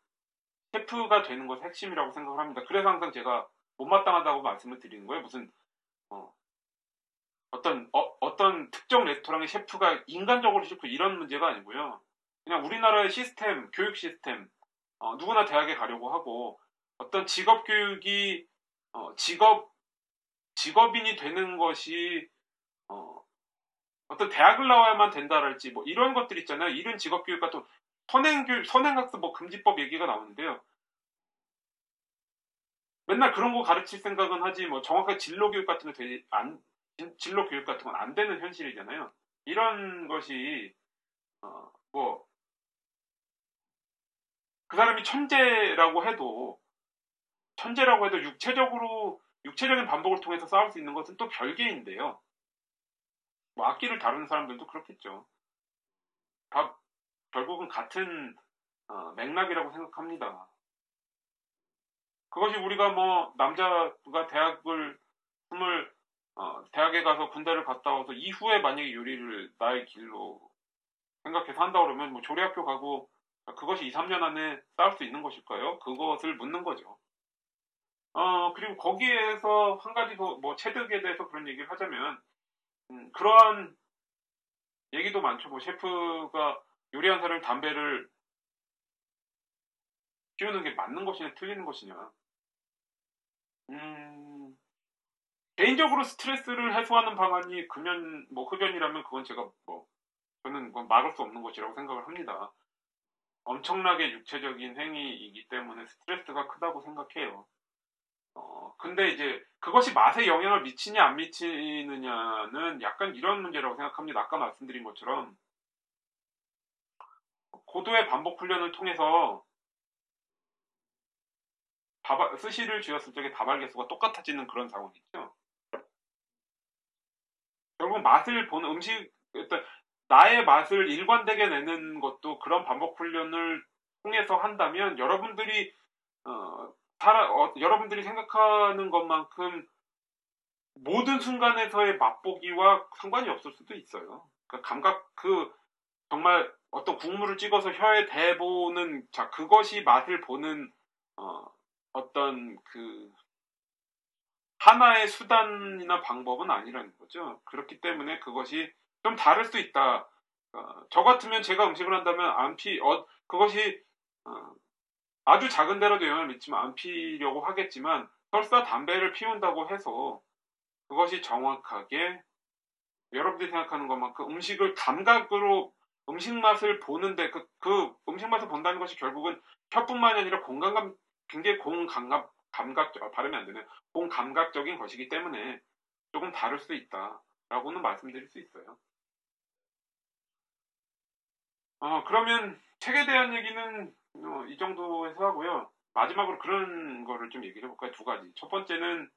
셰프가 되는 것의 핵심이라고 생각을 합니다. 그래서 항상 제가 못마땅하다고 말씀을 드리는 거예요. 무슨 어, 어떤 어, 어떤 특정 레스토랑의 셰프가 인간적으로 셰프 이런 문제가 아니고요. 그냥 우리나라의 시스템, 교육 시스템, 어, 누구나 대학에 가려고 하고 어떤 직업 교육이 어, 직업 직업인이 되는 것이 어, 어떤 대학을 나와야만 된다랄지 뭐 이런 것들 있잖아요. 이런 직업교육과 또 선행교육, 선행학습 뭐 금지법 얘기가 나오는데요. 맨날 그런 거 가르칠 생각은 하지 뭐 정확하게 진로교육 같은 거 되지 안 진로교육 같은 건 안 되는 현실이잖아요. 이런 것이 어, 뭐 그 사람이 천재라고 해도 천재라고 해도 육체적으로 육체적인 반복을 통해서 쌓을 수 있는 것은 또 별개인데요. 뭐 악기를 다루는 사람들도 그렇겠죠. 다 결국은 같은 어, 맥락이라고 생각합니다. 그것이 우리가 뭐 남자가 대학을 스물 어, 대학에 가서 군대를 갔다 와서 이후에 만약에 요리를 나의 길로 생각해서 한다 그러면 뭐 조리학교 가고 그것이 이 삼 년 안에 쌓을 수 있는 것일까요? 그것을 묻는 거죠. 어 그리고 거기에서 한 가지 더 뭐 체득에 대해서 그런 얘기를 하자면. 음, 그러한 얘기도 많죠. 뭐 셰프가 요리한 사람이 담배를 피우는 게 맞는 것이냐 틀리는 것이냐. 음, 개인적으로 스트레스를 해소하는 방안이 금연, 뭐 흡연이라면 그건 제가 뭐 저는 그건 막을 수 없는 것이라고 생각을 합니다. 엄청나게 육체적인 행위이기 때문에 스트레스가 크다고 생각해요. 어, 근데 이제 그것이 맛에 영향을 미치냐 안 미치느냐는 약간 이런 문제라고 생각합니다. 아까 말씀드린 것처럼 고도의 반복 훈련을 통해서 다발, 스시를 쥐었을 적에 다발계수가 똑같아지는 그런 상황이 있죠. 결국 맛을 보는 음식, 일단 나의 맛을 일관되게 내는 것도 그런 반복 훈련을 통해서 한다면 여러분들이 어, 살아, 어, 여러분들이 생각하는 것만큼 모든 순간에서의 맛보기와 상관이 없을 수도 있어요. 그러니까 감각, 그 정말 어떤 국물을 찍어서 혀에 대보는, 자, 그것이 맛을 보는 어, 어떤 그 하나의 수단이나 방법은 아니라는 거죠. 그렇기 때문에 그것이 좀 다를 수 있다. 어, 저 같으면 제가 음식을 한다면 안 피, 어, 그것이 어, 아주 작은 데라도 영향을 미치면 안 피려고 하겠지만, 설사 담배를 피운다고 해서 그것이 정확하게 여러분들이 생각하는 것만큼 음식을 감각으로 음식 맛을 보는데, 그, 그 음식 맛을 본다는 것이 결국은 혀뿐만이 아니라 공간감, 굉장히 공감각, 감각, 아, 발음이 안 되네요. 공감각적인 것이기 때문에 조금 다를 수 있다라고는 말씀드릴 수 있어요. 어, 그러면 책에 대한 얘기는 어, 이 정도에서 하고요. 마지막으로 그런 거를 좀 얘기해 볼까요? 두 가지. 첫 번째는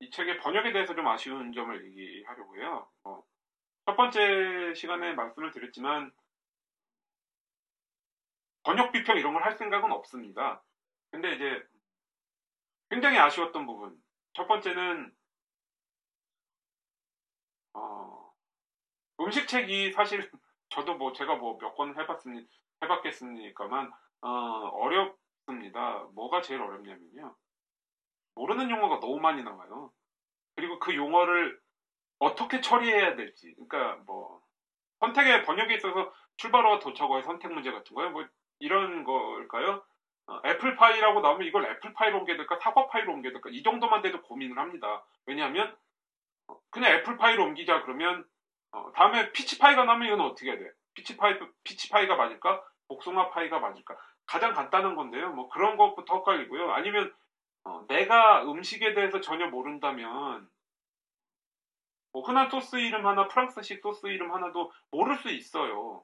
이 책의 번역에 대해서 좀 아쉬운 점을 얘기하려고 해요. 어, 첫 번째 시간에 말씀을 드렸지만 번역 비평 이런 걸 할 생각은 없습니다. 근데 이제 굉장히 아쉬웠던 부분. 첫 번째는 어, 음식책이 사실 저도 뭐 제가 뭐 몇 권 해봤으니 해봤겠습니까만 어, 어렵습니다. 뭐가 제일 어렵냐면요, 모르는 용어가 너무 많이 나와요. 그리고 그 용어를 어떻게 처리해야 될지, 그러니까 뭐 선택의 번역에 있어서 출발어와 도착어의 선택 문제 같은 거예요. 뭐 이런 걸까요? 어, 애플파이라고 나오면 이걸 애플파이로 옮겨야 될까? 사과파이로 옮겨야 될까? 이 정도만 돼도 고민을 합니다. 왜냐하면 그냥 애플파이로 옮기자 그러면 어, 다음에 피치파이가 나오면 이건 어떻게 해야 돼? 피치파이, 피치파이가 맞을까? 복숭아파이가 맞을까? 가장 간단한 건데요. 뭐 그런 것부터 헷갈리고요. 아니면 어, 내가 음식에 대해서 전혀 모른다면 뭐 흔한 소스 이름 하나, 프랑스식 소스 이름 하나도 모를 수 있어요.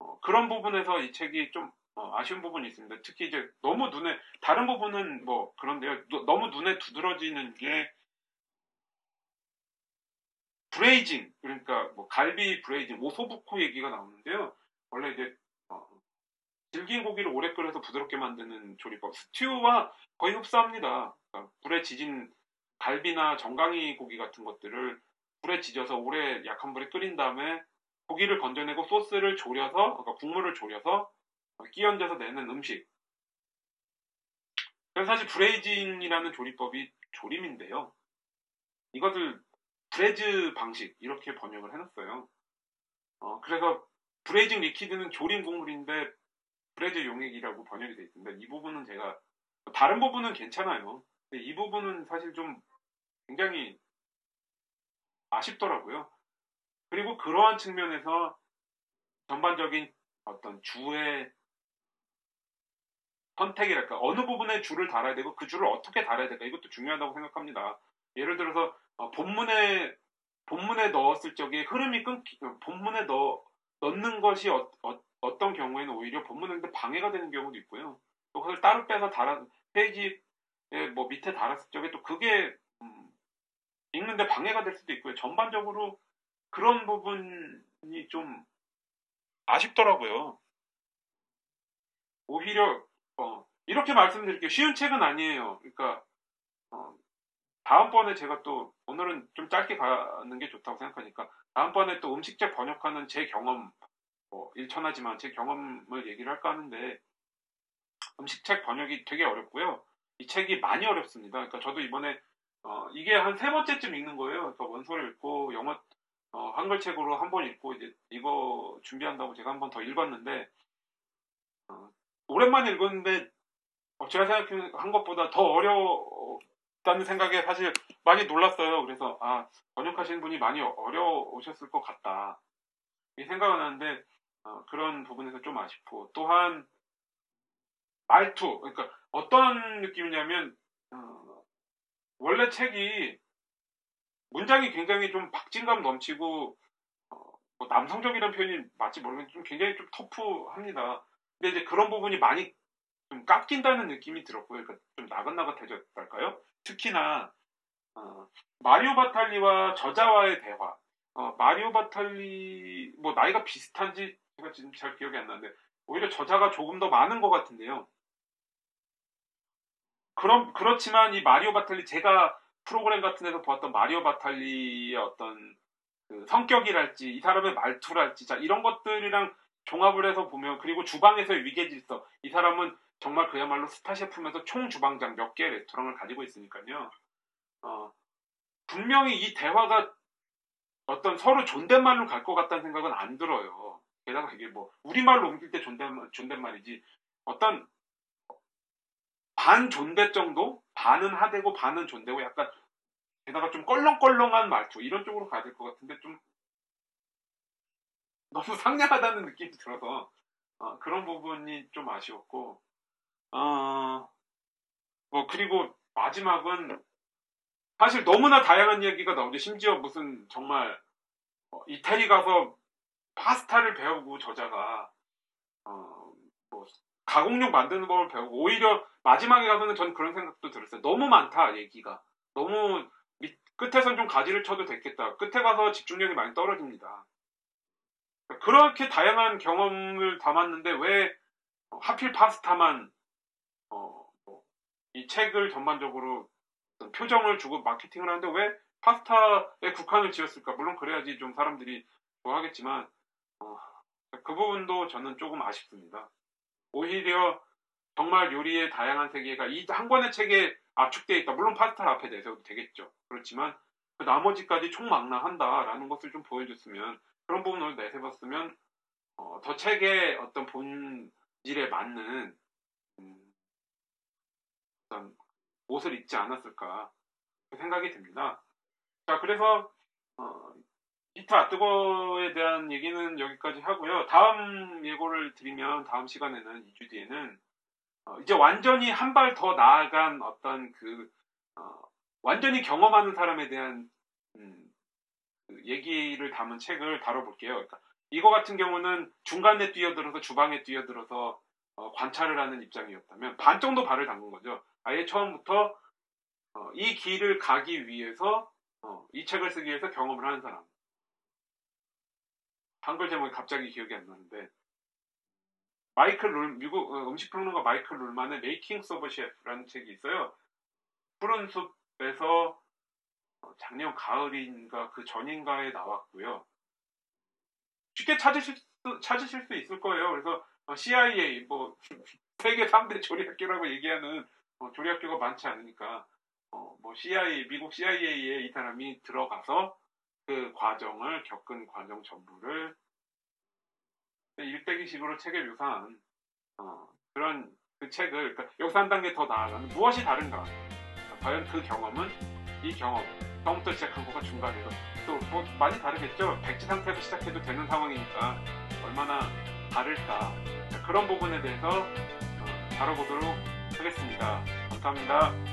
어, 그런 부분에서 이 책이 좀 어, 아쉬운 부분이 있습니다. 특히 이제 너무 눈에, 다른 부분은 뭐 그런데요. 너, 너무 눈에 두드러지는 게 브레이징, 그러니까 뭐 갈비 브레이징, 오소부코 얘기가 나오는데요. 원래 이제 어, 질긴 고기를 오래 끓여서 부드럽게 만드는 조리법, 스튜와 거의 흡사합니다. 그러니까 불에 지진 갈비나 정강이 고기 같은 것들을 불에 지져서 오래 약한 불에 끓인 다음에 고기를 건져내고 소스를 졸여서, 그러니까 국물을 졸여서 끼얹어서 내는 음식. 그래서 사실 브레이징이라는 조리법이 조림인데요, 이것을 브레즈 방식 이렇게 번역을 해놨어요. 어, 그래서 브레이징 리퀴드는 조림 국물인데 브레즈 용액이라고 번역이 돼 있습니다. 이 부분은 제가, 다른 부분은 괜찮아요. 근데 이 부분은 사실 좀 굉장히 아쉽더라고요. 그리고 그러한 측면에서 전반적인 어떤 주의 선택이랄까, 어느 부분에 줄을 달아야 되고 그 줄을 어떻게 달아야 될까, 이것도 중요하다고 생각합니다. 예를 들어서 어, 본문에 본문에 넣었을 적에 흐름이 끊기, 본문에 넣, 넣는 것이 어, 어, 어떤 경우에는 오히려 본문에 방해가 되는 경우도 있고요. 또 그걸 따로 빼서 달아, 페이지에 뭐 밑에 달았을 적에 또 그게 음, 읽는데 방해가 될 수도 있고요. 전반적으로 그런 부분이 좀 아쉽더라고요. 오히려 어, 이렇게 말씀드릴게요. 쉬운 책은 아니에요. 그러니까 어, 다음번에 제가 또, 오늘은 좀 짧게 가는 게 좋다고 생각하니까 다음번에 또 음식책 번역하는 제 경험, 뭐 일천하지만 제 경험을 얘기를 할까 하는데, 음식책 번역이 되게 어렵고요. 이 책이 많이 어렵습니다. 그러니까 저도 이번에 어, 이게 한 세 번째쯤 읽는 거예요. 그러니까 원서를 읽고 영어 어, 한글책으로 한 번 읽고, 이제 이거 준비한다고 제가 한 번 더 읽었는데, 어, 오랜만에 읽었는데 어, 제가 생각한 것보다 더 어려워 라는 생각에 사실 많이 놀랐어요. 그래서 아, 번역하시는 분이 많이 어려우셨을 것 같다, 이 생각은 하는데 어, 그런 부분에서 좀 아쉽고, 또한 말투, 그러니까 어떤 느낌이냐면 어, 원래 책이 문장이 굉장히 좀 박진감 넘치고 어, 뭐 남성적이라는 표현이 맞지 모르겠는데 좀 굉장히 좀 터프합니다. 근데 이제 그런 부분이 많이 좀 깎인다는 느낌이 들었고요. 그러니까 좀 나긋나긋해졌달까요? 특히나 어, 마리오 바탈리와 저자와의 대화. 어, 마리오 바탈리 뭐 나이가 비슷한지 제가 지금 잘 기억이 안 나는데 오히려 저자가 조금 더 많은 것 같은데요. 그럼 그렇지만 이 마리오 바탈리 제가 프로그램 같은 데서 보았던 마리오 바탈리의 어떤 그 성격이랄지 이 사람의 말투랄지 자 이런 것들이랑 종합을 해서 보면 그리고 주방에서의 위계질서 이 사람은 정말 그야말로 스타 셰프면서 총 주방장 몇 개의 레스토랑을 가지고 있으니까요. 어, 분명히 이 대화가 어떤 서로 존댓말로 갈 것 같다는 생각은 안 들어요. 게다가 이게 뭐 우리말로 옮길 때 존댓말, 존댓말이지 어떤 반 존댓 정도? 반은 하대고 반은 존대고 약간 게다가 좀 껄렁껄렁한 말투 이런 쪽으로 가야 될 것 같은데 좀 너무 상냥하다는 느낌이 들어서 어, 그런 부분이 좀 아쉬웠고 어, 뭐 그리고 마지막은 사실 너무나 다양한 이야기가 나오죠. 심지어 무슨 정말 어, 이태리 가서 파스타를 배우고 저자가 어, 뭐 가공육 만드는 법을 배우고 오히려 마지막에 가서는 전 그런 생각도 들었어요. 너무 많다 얘기가. 너무 밑, 끝에선 좀 가지를 쳐도 됐겠다. 끝에 가서 집중력이 많이 떨어집니다. 그렇게 다양한 경험을 담았는데 왜 하필 파스타만 어, 이 책을 전반적으로 표정을 주고 마케팅을 하는데 왜 파스타에 국한을 지었을까? 물론 그래야지 좀 사람들이 좋아하겠지만 어, 그 부분도 저는 조금 아쉽습니다. 오히려 정말 요리의 다양한 세계가 이 한 권의 책에 압축되어 있다. 물론 파스타 앞에 내세워도 되겠죠. 그렇지만 그 나머지까지 총망라한다라는 것을 좀 보여줬으면 그런 부분을 내세웠으면 어, 더 책의 어떤 본질에 맞는 음, 어떤 옷을 입지 않았을까 생각이 듭니다. 자, 그래서 어, 히트 앗뜨거에 대한 얘기는 여기까지 하고요. 다음 예고를 드리면 다음 시간에는 이 주 뒤에는 어, 이제 완전히 한 발 더 나아간 어떤 그 어, 완전히 경험하는 사람에 대한 음, 그 얘기를 담은 책을 다뤄볼게요. 그러니까 이거 같은 경우는 중간에 뛰어들어서 주방에 뛰어들어서 어, 관찰을 하는 입장이었다면 반 정도 발을 담근 거죠. 아예 처음부터 어, 이 길을 가기 위해서 어, 이 책을 쓰기 위해서 경험을 하는 사람. 한글 제목이 갑자기 기억이 안 나는데 마이클 룰 미국 어, 음식 평론가 마이클 룰만의 메이킹 서버 셰프라는 책이 있어요. 푸른 숲에서 어, 작년 가을인가 그 전인가에 나왔고요. 쉽게 찾으실 수, 찾으실 수 있을 거예요. 그래서 어, 씨아이에이 뭐 세계 삼 대 조리학교라고 얘기하는 어, 조리학교가 많지 않으니까 어, 뭐 씨아이에이 미국 씨아이에이에 이 사람이 들어가서 그 과정을 겪은 과정 전부를 일대기식으로 책에 묘사한 어, 그런 그 책을 그러니까 여기서 한 단계 더 나아가는 무엇이 다른가? 그러니까 과연 그 경험은 이 경험 처음부터 시작한 거가 중간에서 또 뭐 많이 다르겠죠? 백지 상태에서 시작해도 되는 상황이니까 얼마나 다를까? 그러니까 그런 부분에 대해서 어, 다뤄보도록 하겠습니다. 감사합니다.